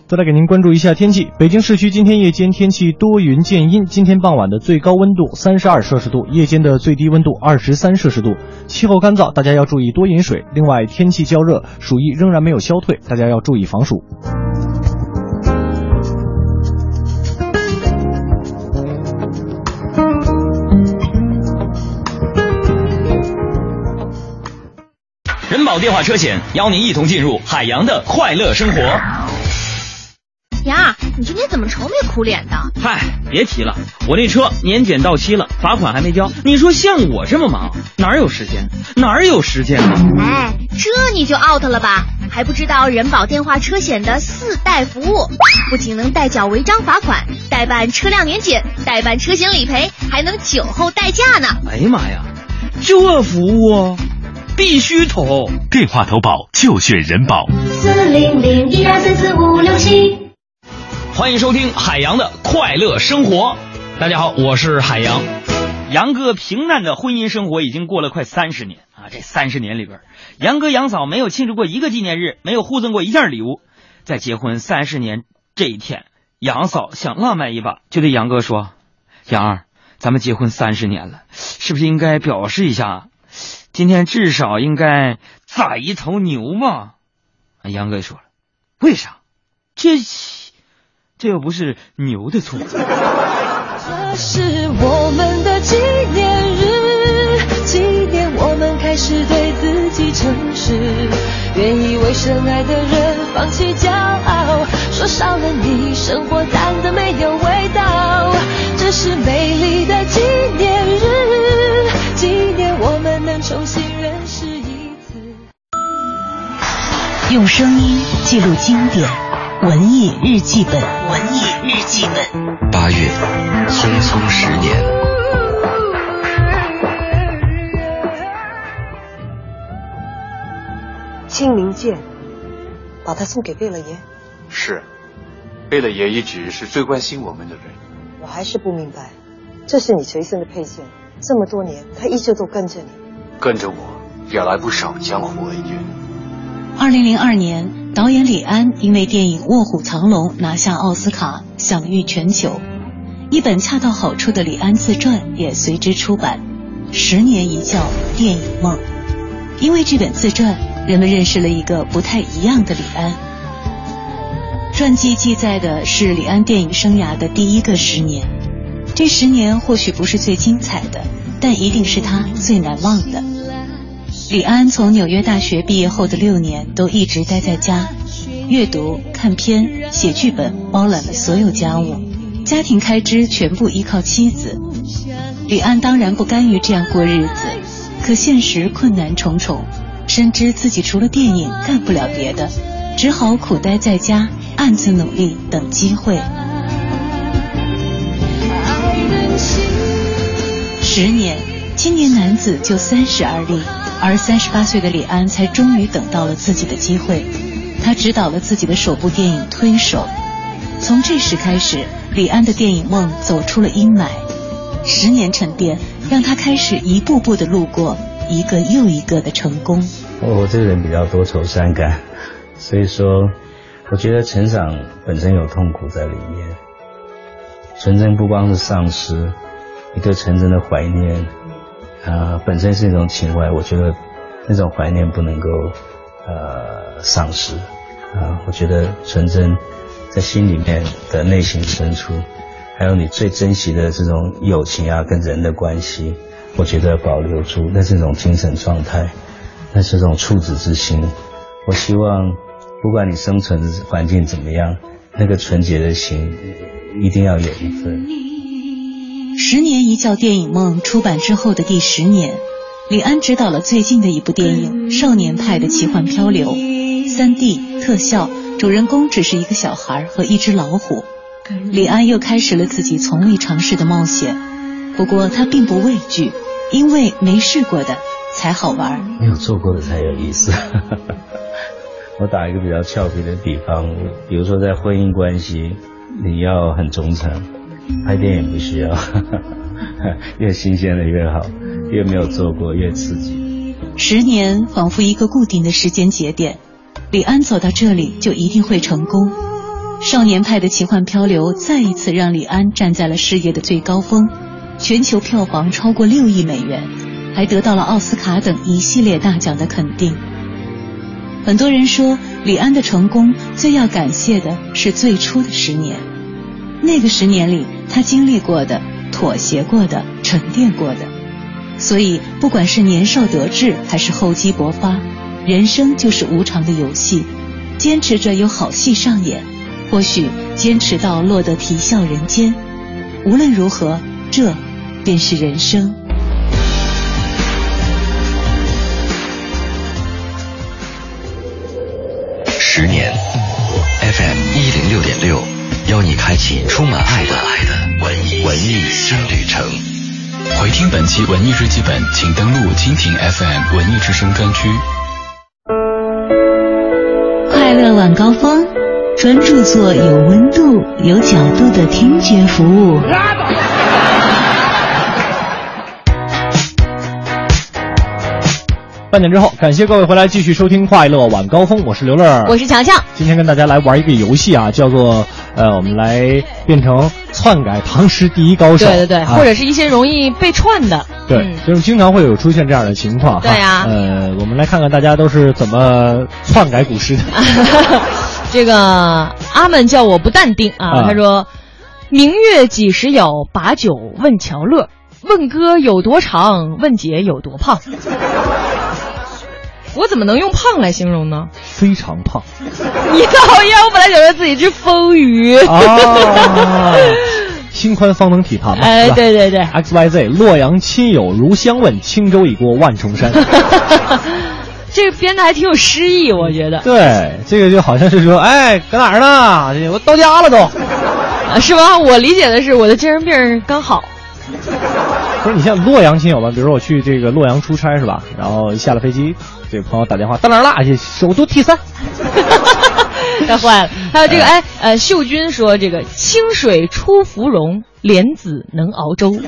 再来给您关注一下天气，北京市区今天夜间天气多云见阴，今天傍晚的最高温度三十二摄氏度，夜间的最低温度二十三摄氏度，气候干燥，大家要注意多饮水。另外天气较热，暑意仍然没有消退，大家要注意防暑。人保电话车险邀您一同进入海洋的快乐生活。呀，你今天怎么愁眉苦苦脸的。嗨，别提了，我那车年检到期了，罚款还没交。你说像我这么忙，哪有时间？哪有时间啊？哎，这你就 out 了吧？还不知道人保电话车险的四代服务，不仅能代缴违章罚款，代办车辆年检，代办车险理赔，还能酒后代驾呢。哎呀妈呀，这服务啊！必须投，电话投保就选人保。四零零一二三四五六七。欢迎收听海洋的快乐生活。大家好，我是海洋。杨哥平淡的婚姻生活已经过了快三十年啊！这三十年里边，杨哥杨嫂没有庆祝过一个纪念日，没有互赠过一件礼物。在结婚三十年这一天，杨嫂想浪漫一把，就对杨哥说：“杨二，咱们结婚三十年了，是不是应该表示一下？”今天至少应该宰一头牛嘛？杨哥说了，为啥？这这又不是牛的错。这是我们的纪念日，纪念我们开始对自己诚实，愿意为深爱的人放弃骄傲，说少了你生活淡得没有味道。这是美丽的纪念日，纪念我们能重新认识一次。用声音记录经典，文艺日记本，文艺日记本。八月，匆匆十年。清明剑，把它送给贝勒爷。是，贝勒爷一直是最关心我们的人。我还是不明白，这是你随身的佩剑。这么多年，他依旧都跟着你，跟着我也来不少江湖恩怨。二零零二年，导演李安因为电影《卧虎藏龙》拿下奥斯卡，享誉全球。一本恰到好处的李安自传也随之出版，《十年一觉电影梦》。因为这本自传，人们认识了一个不太一样的李安。传记记载的是李安电影生涯的第一个十年。这十年或许不是最精彩的，但一定是他最难忘的。李安从纽约大学毕业后的六年都一直待在家，阅读、看片、写剧本包揽了所有家务，家庭开支全部依靠妻子。李安当然不甘于这样过日子，可现实困难重重，深知自己除了电影干不了别的，只好苦待在家，暗自努力等机会。十年，青年男子就三十而立，而三十八岁的李安才终于等到了自己的机会。他执导了自己的首部电影《推手》，从这时开始，李安的电影梦走出了阴霾。十年沉淀，让他开始一步步地路过一个又一个的成功。我这个人比较多愁善感，所以说，我觉得成长本身有痛苦在里面，纯真不光是丧失。一对纯真的怀念，呃，本身是一种情怀，我觉得那种怀念不能够呃丧失，呃，我觉得纯真在心里面的内心深处，还有你最珍惜的这种友情啊，跟人的关系，我觉得保留住，那是一种精神状态，那是一种处子之心。我希望，不管你生存环境怎么样，那个纯洁的心一定要有一份。十年一觉电影梦出版之后的第十年，李安执导了最近的一部电影《少年派的奇幻漂流》，三 D 特效，主人公只是一个小孩和一只老虎。李安又开始了自己从未尝试的冒险，不过他并不畏惧，因为没试过的才好玩，没有做过的才有意思。我打一个比较俏皮的比方，比如说在婚姻关系，你要很忠诚。拍电影不需要，呵呵，越新鲜的越好，越没有做过越刺激。十年仿佛一个固定的时间节点，李安走到这里就一定会成功。少年派的奇幻漂流再一次让李安站在了事业的最高峰，全球票房超过六亿美元，还得到了奥斯卡等一系列大奖的肯定。很多人说，李安的成功最要感谢的是最初的十年。那个十年里，他经历过的、妥协过的、沉淀过的，所以不管是年少得志还是厚积薄发，人生就是无常的游戏，坚持着有好戏上演，或许坚持到落得啼笑人间，无论如何，这便是人生。十年 F M 一零六点六，邀你开启充满爱的文艺新旅程。回听本期文艺日记本，请登录蜻蜓 F M 文艺之声专区。快乐晚高峰，专注做有温度、有角度的听觉服务。半点之后，感谢各位回来继续收听快乐晚高峰，我是刘乐，我是乔乔。今天跟大家来玩一个游戏啊，叫做呃，我们来变成篡改唐诗第一高手，对对对、啊，或者是一些容易被串的，对，嗯、就是经常会有出现这样的情况。对啊，呃，我们来看看大家都是怎么篡改古诗的。这个阿门叫我不淡定啊，啊他说：“明月几时有？把酒问乔乐，问哥有多长？问姐有多胖？”我怎么能用胖来形容呢？非常胖。你讨厌，我本来觉得自己是风雨啊，心宽方能体胖。哎，对对对 ，X Y Z 洛阳亲友如相问，轻舟已过万重山。这个编的还挺有诗意，我觉得。对，这个就好像是说，哎，搁哪儿呢？我到家了都。啊，是吧？我理解的是我的精神病刚好。不是你像洛阳亲友吧？比如说我去这个洛阳出差是吧？然后下了飞机，这个朋友打电话到哪儿啦？首都 T 三，太坏了。还有这个哎呃，秀君说这个清水出芙蓉，莲子能熬粥。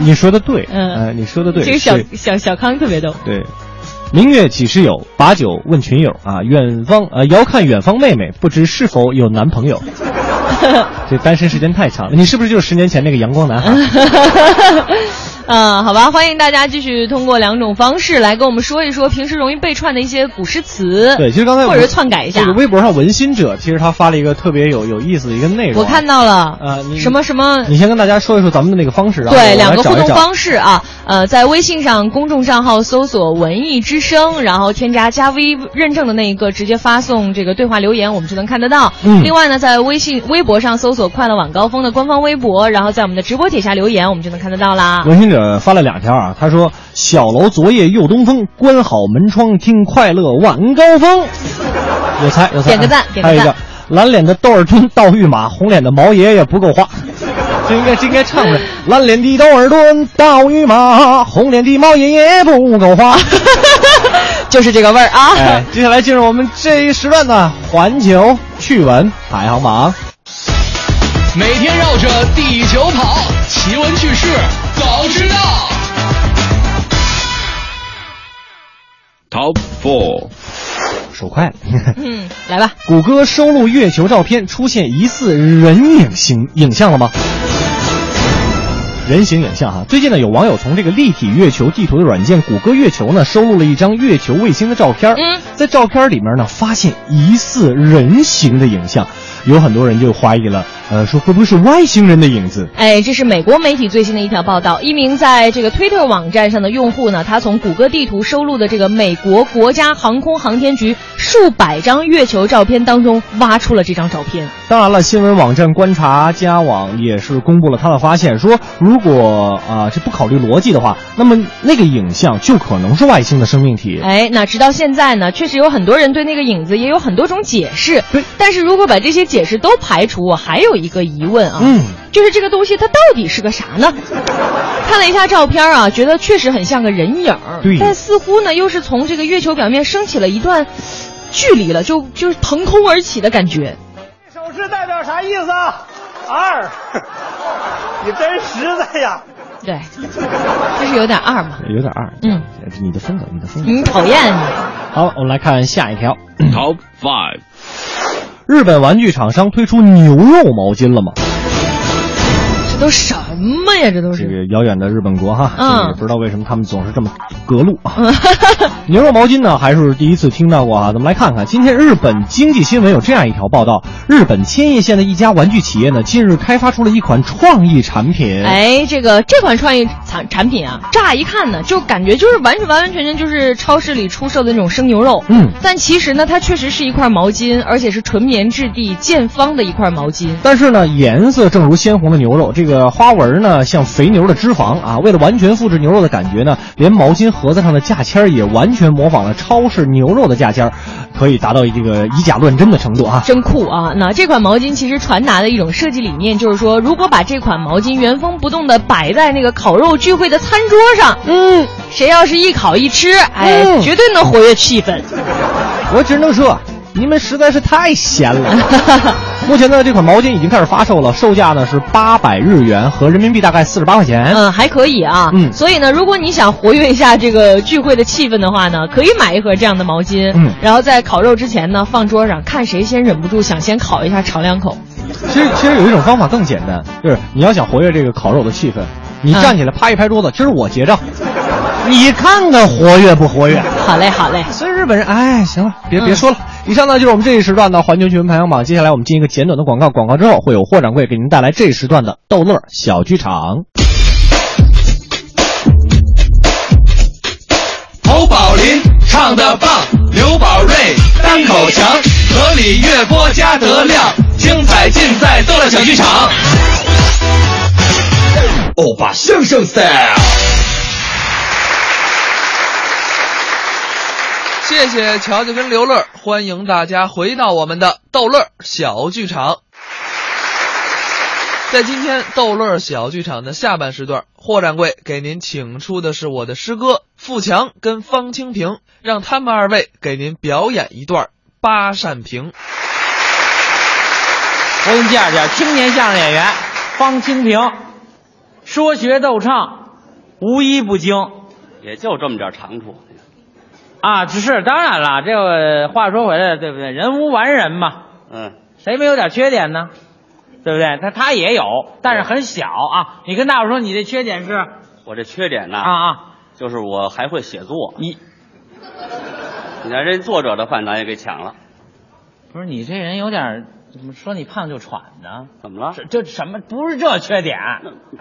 你说的对，嗯、呃，你说的对。这个小小小康特别逗。对，明月几时有？把酒问群友啊，远方呃遥看远方妹妹，不知是否有男朋友。这单身时间太长了，你是不是就是十年前那个阳光男孩？嗯，好吧，欢迎大家继续通过两种方式来跟我们说一说平时容易被串的一些古诗词。对，其实刚才或者篡改一下。这个微博上文心者其实他发了一个特别有有意思的一个内容，我看到了。呃，什么什么？你先跟大家说一说咱们的那个方式啊。对，两个互动方式啊。呃，在微信上公众账号搜索“文艺之声”，然后添加加 V 认证的那一个，直接发送这个对话留言，我们就能看得到。嗯。另外呢，在微信微博上搜索“快乐晚高峰”的官方微博，然后在我们的直播帖下留言，我们就能看得到啦。文心者。呃，发了两条啊，他说：“小楼昨夜又东风，关好门窗听快乐晚高峰。”有才有才，点个赞，点个赞。还有一个蓝脸的窦尔敦盗御马，红脸的毛爷爷不够花。这应该这应该唱的，蓝脸的窦尔敦盗御马，红脸的毛爷爷不够花。就是这个味儿啊！哎，接下来进入我们这一时段的环球趣闻排行榜。每天绕着地球跑，奇闻趣事早知道。Top four， 手快了。嗯，来吧。谷歌收录月球照片出现疑似人影形影像了吗？人形影像哈、啊，最近呢有网友从这个立体月球地图的软件谷歌月球呢收录了一张月球卫星的照片，嗯，在照片里面呢发现疑似人形的影像，有很多人就怀疑了，呃，说会不会是外星人的影子？哎，这是美国媒体最新的一条报道，一名在这个推特网站上的用户呢，他从谷歌地图收录的这个美国国家航空航天局数百张月球照片当中挖出了这张照片。当然了，新闻网站观察家网也是公布了他的发现，说如如果啊、呃，这不考虑逻辑的话，那么那个影像就可能是外星的生命体。哎，那直到现在呢，确实有很多人对那个影子也有很多种解释。对，但是如果把这些解释都排除，我还有一个疑问啊，嗯，就是这个东西它到底是个啥呢？看了一下照片啊，觉得确实很像个人影，对，但似乎呢又是从这个月球表面升起了一段距离了，就就是腾空而起的感觉。这手势代表啥意思啊？二。你真实在呀！对，就是有点二嘛，有点二。嗯，你的风格，你的风格，你讨厌你。好，我们来看下一条。Top five， 日本玩具厂商推出牛肉毛巾了吗？这都什么？么呀？这都是这个遥远的日本国哈，嗯，不知道为什么他们总是这么隔路啊。嗯、牛肉毛巾呢，还是第一次听到过啊？咱们来看看，今天日本经济新闻有这样一条报道：日本千叶县的一家玩具企业呢，近日开发出了一款创意产品。哎，这个这款创意产产品啊，乍一看呢，就感觉就是完全完完全全就是超市里出售的那种生牛肉，嗯，但其实呢，它确实是一块毛巾，而且是纯棉质地、见方的一块毛巾。但是呢，颜色正如鲜红的牛肉，这个花纹呢像肥牛的脂肪啊。为了完全复制牛肉的感觉呢，连毛巾盒子上的价签也完全模仿了超市牛肉的价签，可以达到这个以假乱真的程度啊！真酷啊！那这款毛巾其实传达的一种设计理念就是说，如果把这款毛巾原封不动的摆在那个烤肉聚会的餐桌上，嗯，谁要是一烤一吃，哎，嗯、绝对能活跃气氛。我只能说，你们实在是太闲了。目前呢，这款毛巾已经开始发售了，售价呢是八百日元，和人民币大概四十八块钱。嗯，还可以啊。嗯，所以呢，如果你想活跃一下这个聚会的气氛的话呢，可以买一盒这样的毛巾，嗯，然后在烤肉之前呢放桌上，看谁先忍不住想先烤一下，尝两口。其实，其实有一种方法更简单，就是你要想活跃这个烤肉的气氛，你站起来拍一拍桌子，今儿我结账。你看看活跃不活跃？好嘞，好嘞。所以日本人，哎，行了，别、嗯、别说了。以上呢就是我们这一时段的环球新闻排行榜。接下来我们进一个简短的广告，广告之后会有霍掌柜给您带来这一时段的逗乐小剧场。侯宝林唱得棒，刘宝瑞单口强，河里月波加德亮，精彩尽在逗乐小剧场。欧巴相声 style。谢谢乔乔跟刘乐，欢迎大家回到我们的逗乐小剧场。在今天逗乐小剧场的下半时段，霍掌柜给您请出的是我的师哥傅强跟方清平，让他们二位给您表演一段八扇屏。我给你介绍青年相声演员方清平，说学逗唱无一不精，也就这么点长处啊，只是当然了，这个话说回来，对不对？人无完人嘛，嗯，谁没有点缺点呢？对不对？他他也有，但是很小啊。你跟大伙说，你这缺点是？我这缺点呢？啊啊，就是我还会写作。你，你看这作者的饭咱也给抢了。不是你这人有点，怎么说你胖就喘呢？怎么了？这什么不是这缺点？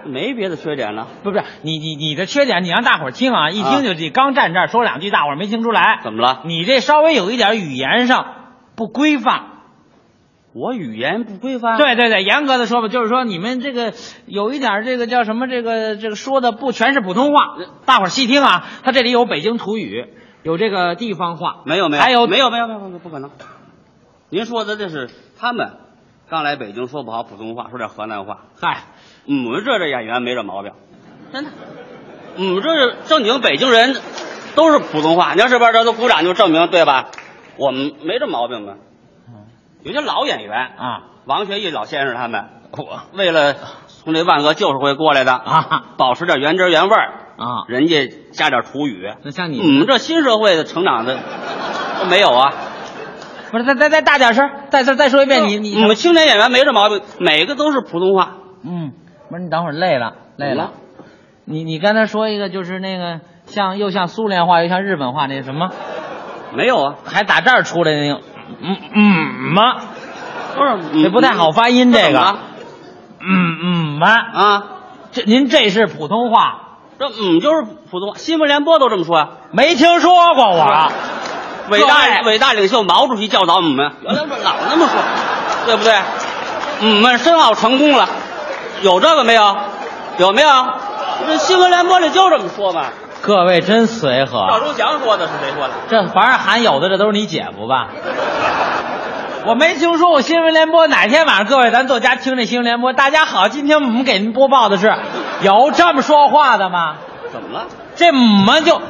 没别的缺点呢。不是你你你的缺点，你让大伙儿听啊，一听就这、啊、刚站这儿说两句，大伙儿没听出来。怎么了？你这稍微有一点语言上不规范。我语言不规范？对对对，严格的说吧，就是说你们这个有一点这个叫什么这个这个说的不全是普通话，大伙儿细听啊，他这里有北京土语，有这个地方话，没有没有，还有没有没有没有不可能。您说的这是他们刚来北京说不好普通话，说点河南话。嗨，我们这这演员没这毛病，真的。我们这正经北京人都是普通话，你要这边这都鼓掌就证明对吧？我们没这毛病吧？有些老演员啊，王学义老先生他们，我为了从这万恶旧社会过来的啊，保持点原汁原味儿啊，人家加点土语。那像你，我们这新社会的成长的没有啊。不是，再再再大点声，再再再说一遍，嗯、你你我们青年演员没这毛病，每个都是普通话。嗯，不是你等会儿累了累了，嗯、你你刚才说一个就是那个像又像苏联话又像日本话那什么，没有啊，还打这儿出来那个嗯嗯嘛，不是这不太好发音这个，嗯嗯嘛啊，这您这是普通话，这嗯就是普通话，新闻联播都这么说呀、啊，没听说过我。啊伟大伟大领袖毛主席教导我们，原来老那么说，对不对？我们申奥成功了，有这个没有？有没有？这新闻联播里就这么说嘛。各位真随和。赵忠祥说的是谁说的？这凡是喊有的，这都是你姐夫吧？我没听说过新闻联播，哪天晚上各位咱坐家听这新闻联播。大家好，今天我们给您播报的是，有这么说话的吗？怎么了？这我们就。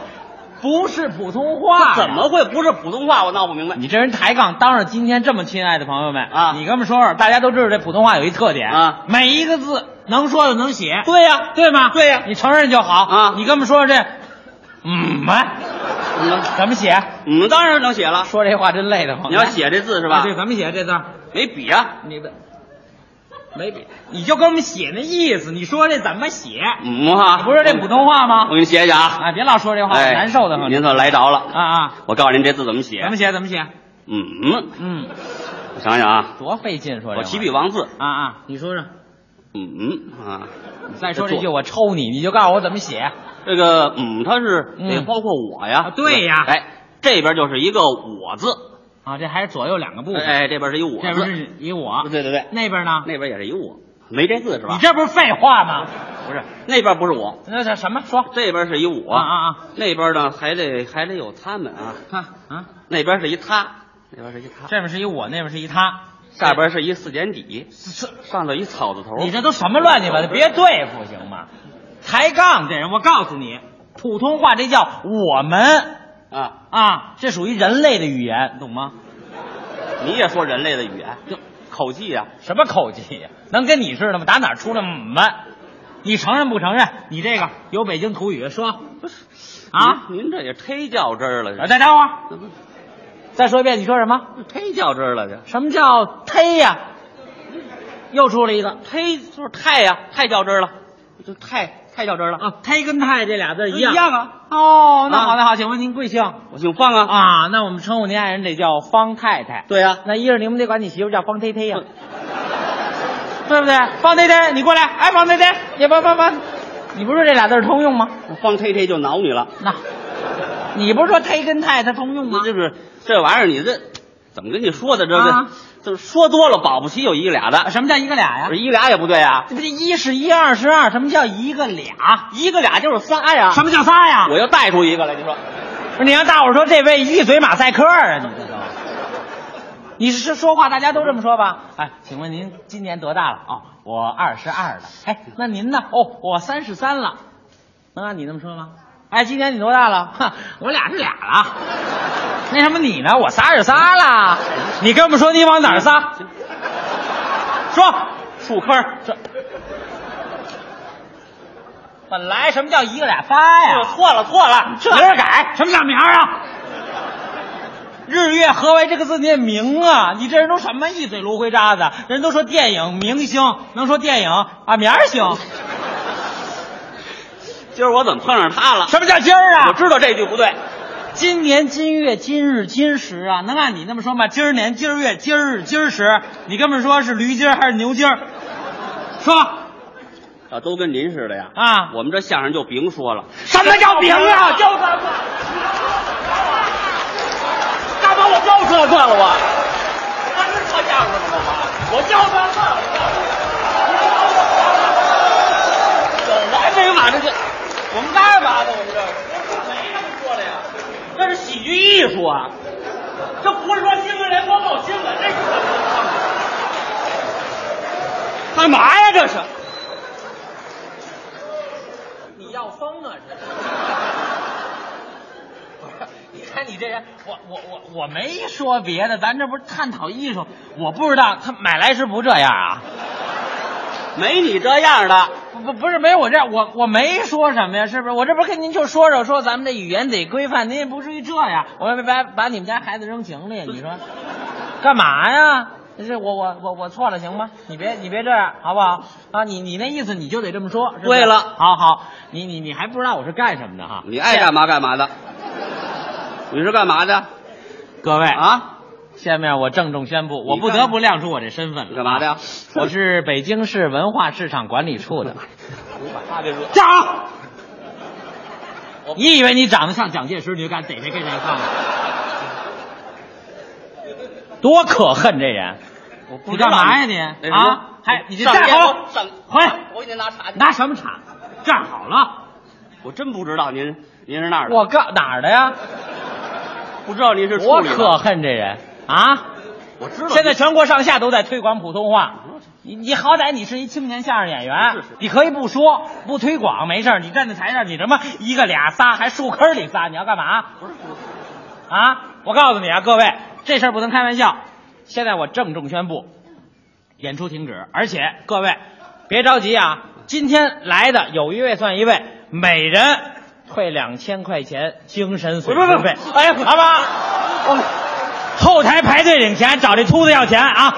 不是普通话，怎么会不是普通话？我闹不明白。你这人抬杠，当着今天这么亲爱的朋友们啊，你跟我们说说，大家都知道这普通话有一特点啊，每一个字能说的能写。对呀、啊，对吗？对呀、啊，你承认就好啊。你跟我们说说这，嗯嘛，嗯怎么写？嗯，当然能写了。说这话真累的慌。你要写这字是吧？对，怎么写这字？没笔啊，你的。没笔，你就跟我们写那意思，你说这怎么写？嗯啊，不是这普通话吗？我给你写写啊！啊，别老说这话，哎、难受的。您算来着了啊啊！我告诉您这字怎么写？怎么写？怎么写？嗯嗯，我想想啊，多费劲说这。我提笔忘字啊啊！你说说。嗯啊，你再说这句我抽你，你就告诉我怎么写。这个嗯，它是得包括我呀。嗯、对呀。哎，这边就是一个我字。啊，这还是左右两个部分。哎，这边是一我，这边是一我。对对对，那边呢？那边也是一我，没这字是吧？你这不是废话吗？不是，那边不是我，那是什么？说这边是一我啊啊啊，那边呢还得还得有他们啊啊啊，那边是一他，那边是一他，这边是一我，那边是一他，下边是一四点底，上头一草字头。你这都什么乱七八糟？别对付行吗？抬杠这人，我告诉你，普通话这叫我们。啊啊！这属于人类的语言，懂吗？你也说人类的语言，就口技呀、啊？什么口技呀、啊？能跟你似的吗？打哪出来满？你承认不承认？你这个有北京土语，说不是啊？您这也忒较真儿了。再等会儿，再说一遍，你说什么？忒较真儿了，这什么叫忒呀、啊？又出了一个忒，就是太呀、啊，太较真儿了，就太。太较真了啊！忒跟太这俩字一样一样啊！哦，那好，那好，请问您贵姓？我姓方啊！啊，那我们称呼您爱人得叫方太太。对呀，那一会儿你们得管你媳妇叫方忒忒呀，对不对？方忒忒，你过来！哎，方忒忒，你方方方，你不是这俩字通用吗？方忒忒就挠你了。那，你不是说忒跟太它通用吗？就是这玩意儿，你这怎么跟你说的这个？就是说多了，保不齐有一个俩的。什么叫一个俩呀？一俩也不对呀。这不是一是一，二是二。什么叫一个俩？一个俩就是仨呀。什么叫仨呀？我又带出一个来，你说，不是你让大伙说这位一嘴马赛克啊？你这都，你是说话大家都这么说吧？哎，请问您今年多大了？哦，我二十二了。哎，那您呢？哦，我三十三了。能按你这么说吗？哎，今年你多大了？哼，我俩是俩了。那什么你呢？我仨是仨了。你跟我们说你往哪儿仨？说树坑。这本来什么叫一个俩仨呀？错了错了，这明儿改。什么叫明儿啊？日月合为这个字念明啊！你这人都什么一嘴芦灰渣子？人都说电影明星能说电影啊，明儿行。今儿我怎么碰上他了？什么叫今儿啊？我知道这句不对。今年今月今日今时啊，能按你那么说吗？今儿年今儿月今日今儿时，你根本说是驴今儿还是牛今儿？说，啊，都跟您似的呀！啊，我们这相声就甭说了。什么叫甭啊？就这个，干嘛我就这个了我？我是说相声的吗？我就这个，我来这马这个，我们干嘛呢？我们这没那么说的呀。这是喜剧艺术啊，这不是说新闻联播报新闻，这是干嘛呀？这是你要疯啊！这不是，你看你这人，我我我我没说别的，咱这不是探讨艺术，我不知道他买来时不这样啊，没你这样的。不不是没我这样，我我没说什么呀，是不是？我这不是跟您就说说说咱们这语言得规范，您也不至于这样。我要把把你们家孩子扔井里，你说干嘛呀？是我我我我错了行吗？你别你别这样好不好啊？你你那意思你就得这么说。对了，好好，你你你还不知道我是干什么的哈？你爱干嘛干嘛的。你是干嘛的？各位啊。下面我郑重宣布，我不得不亮出我这身份了。干嘛的呀？我是北京市文化市场管理处的。你把他给说站好！你以为你长得像蒋介石，你就敢逮谁跟谁干？多可恨这人！你干嘛呀你？啊！还你站好！回！我给您拿茶去。拿什么茶？站好了！我真不知道您您是哪儿的。我干哪儿的呀？不知道您是处理的。我可恨这人！啊，我知道。现在全国上下都在推广普通话，你你好歹你是一青年相声演员，是是你可以不说不推广没事，你站在台上你什么一个俩仨还树坑里仨，你要干嘛？不是啊！我告诉你啊，各位，这事儿不能开玩笑。现在我郑重宣布，演出停止，而且各位别着急啊，今天来的有一位算一位，每人退两千块钱精神损失费。哎呀，好吧。后台排队领钱，找这秃子要钱啊！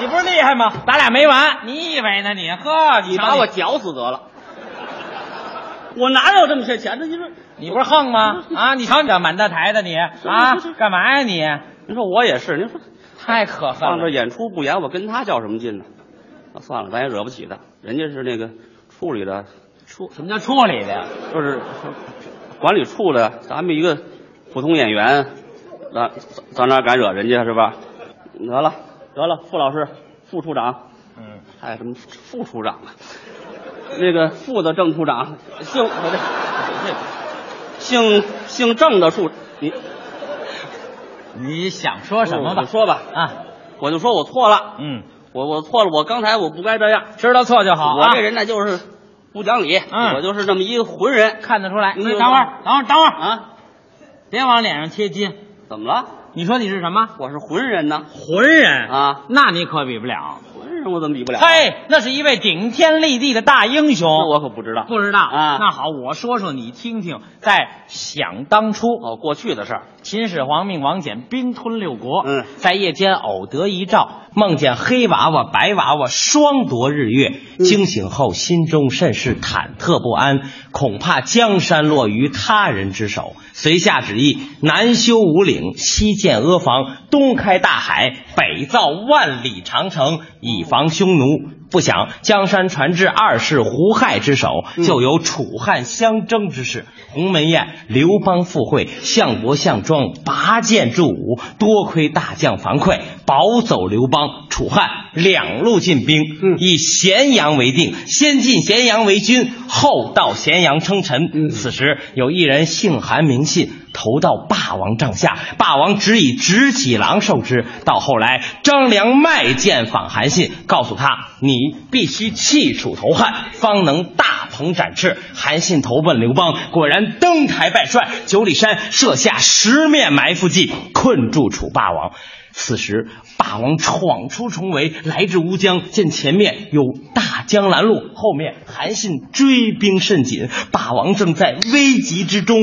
你不是厉害吗？咱俩没完，你以为呢你？呵，你把我绞死得了！我哪有这么些钱呢？你说你不是横吗？啊，你瞧你这满大台的你啊，干嘛呀你？您说我也是，您说太可恨了。放这演出不演，我跟他较什么劲呢？啊，算了，咱也惹不起他，人家是那个处理的处，什么叫处理的呀？就是管理处的，咱们一个普通演员，咱咱哪敢惹人家是吧？得了。得了，傅老师，副处长，嗯，还有什么副处长啊？那个副的正处长，姓姓姓郑的处，你你想说什么吧？我说吧，啊，我就说我错了，嗯，我我错了，我刚才我不该这样，知道错就好。我这人呢就是不讲理，嗯，我就是这么一个浑人，看得出来。你等会儿，等会儿，等会儿啊！别往脸上贴金，怎么了？你说你是什么？我是浑人呢。浑人啊，那你可比不了。浑人我怎么比不了？嘿，那是一位顶天立地的大英雄。那我可不知道，不知道啊。那好，我说说你听听，在想当初哦，过去的事儿。秦始皇命王翦兵吞六国，嗯，在夜间偶得一兆，梦见黑娃娃、白娃娃双夺日月，嗯、惊醒后心中甚是忐忑不安，恐怕江山落于他人之手。遂下旨意：南修五岭，西建阿房，东开大海，北造万里长城，以防匈奴。不想江山传至二世胡亥之手，就有楚汉相争之势。鸿门宴，刘邦赴会，项伯、项庄拔剑助武，多亏大将樊哙保走刘邦、楚汉，两路进兵，以咸阳为定，先进咸阳为君，后到咸阳称臣。此时有一人姓韩名信，投到霸王帐下，霸王只以执戟郎授之。到后来张良卖剑访韩信，告诉他你必须弃楚投汉，方能大鹏展翅。韩信投奔刘邦，果然登台拜帅，九里山设下十面埋伏计，困住楚霸王。此时霸王闯出重围，来至乌江，见前面有大江拦路，后面韩信追兵甚紧，霸王正在危急之中，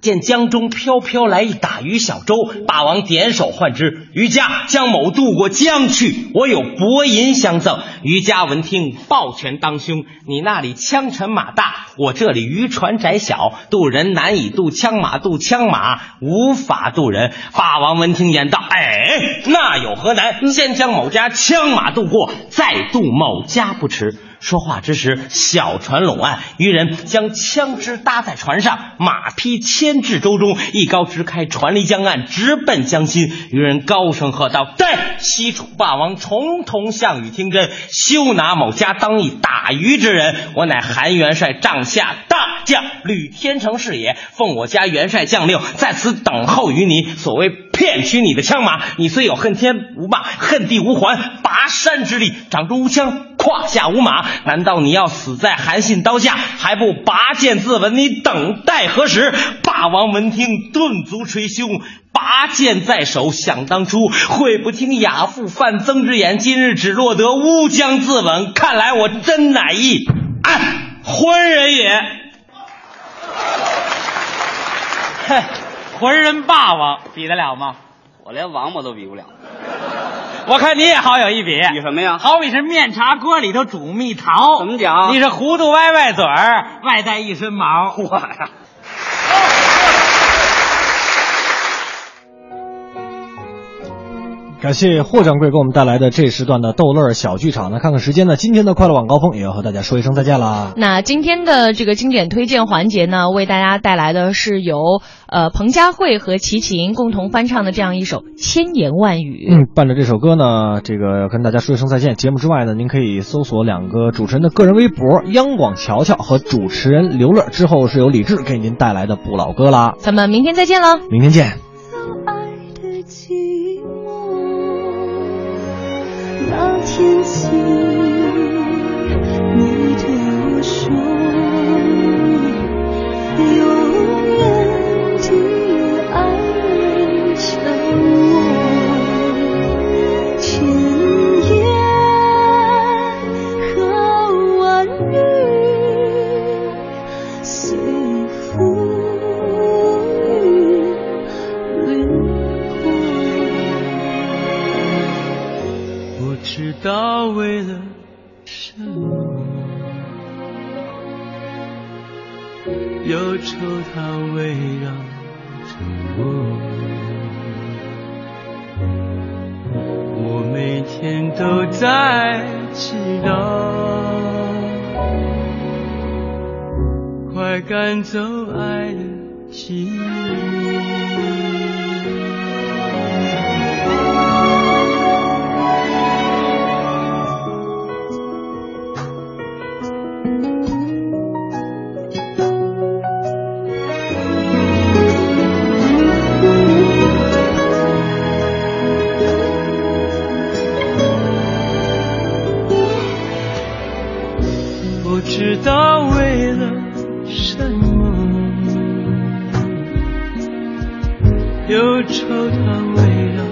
见江中飘飘来一打鱼小舟，霸王点手唤之，渔家将某渡过江去，我有薄银相赠。渔家闻听，抱拳当胸，你那里枪沉马大，我这里渔船窄小，渡人难以渡枪马，渡枪马无法渡人。霸王闻听言道，哎，那有何难，先将某家枪马渡过，再渡某家不迟。说话之时，小船拢岸，渔人将枪支搭在船上，马匹牵至舟中，一篙直开，船离江岸，直奔江心。渔人高声喝道：“待西楚霸王重瞳项羽听真，休拿某家当一打鱼之人！我乃韩元帅帐下大将，吕天成是也，奉我家元帅将令，在此等候于你。所谓骗取你的枪马，你虽有恨天无霸、恨地无还、拔山之力，掌中无枪，胯下无马，难道你要死在韩信刀下，还不拔剑自刎？你等待何时？”霸王闻听，顿足捶胸，拔剑在手，想当初会不听亚父范增之言，今日只落得乌江自刎，看来我真乃一浑人也。嘿，浑人霸王比得了吗？我连王八都比不了。我看你也好有一比，比什么呀？好比是面茶锅里头煮蜜桃。怎么讲？你是糊涂歪歪嘴儿，外带一身毛。我呀！感谢霍掌柜给我们带来的这时段的逗乐小剧场呢。看看时间呢，今天的快乐晚高峰也要和大家说一声再见啦。那今天的这个经典推荐环节呢，为大家带来的是由呃彭佳慧和齐秦共同翻唱的这样一首《千言万语》。嗯，伴着这首歌呢，这个跟大家说一声再见。节目之外呢，您可以搜索两个主持人的个人微博：央广乔乔和主持人刘乐。之后是由李志给您带来的不老歌啦。咱们明天再见喽！明天见。那天起，你对我说，永远的爱着我，千言和万语随风雨，什么？忧愁它围绕着我，我每天都在祈祷，快赶走爱的寂寞。不知道为了什么，忧愁它围绕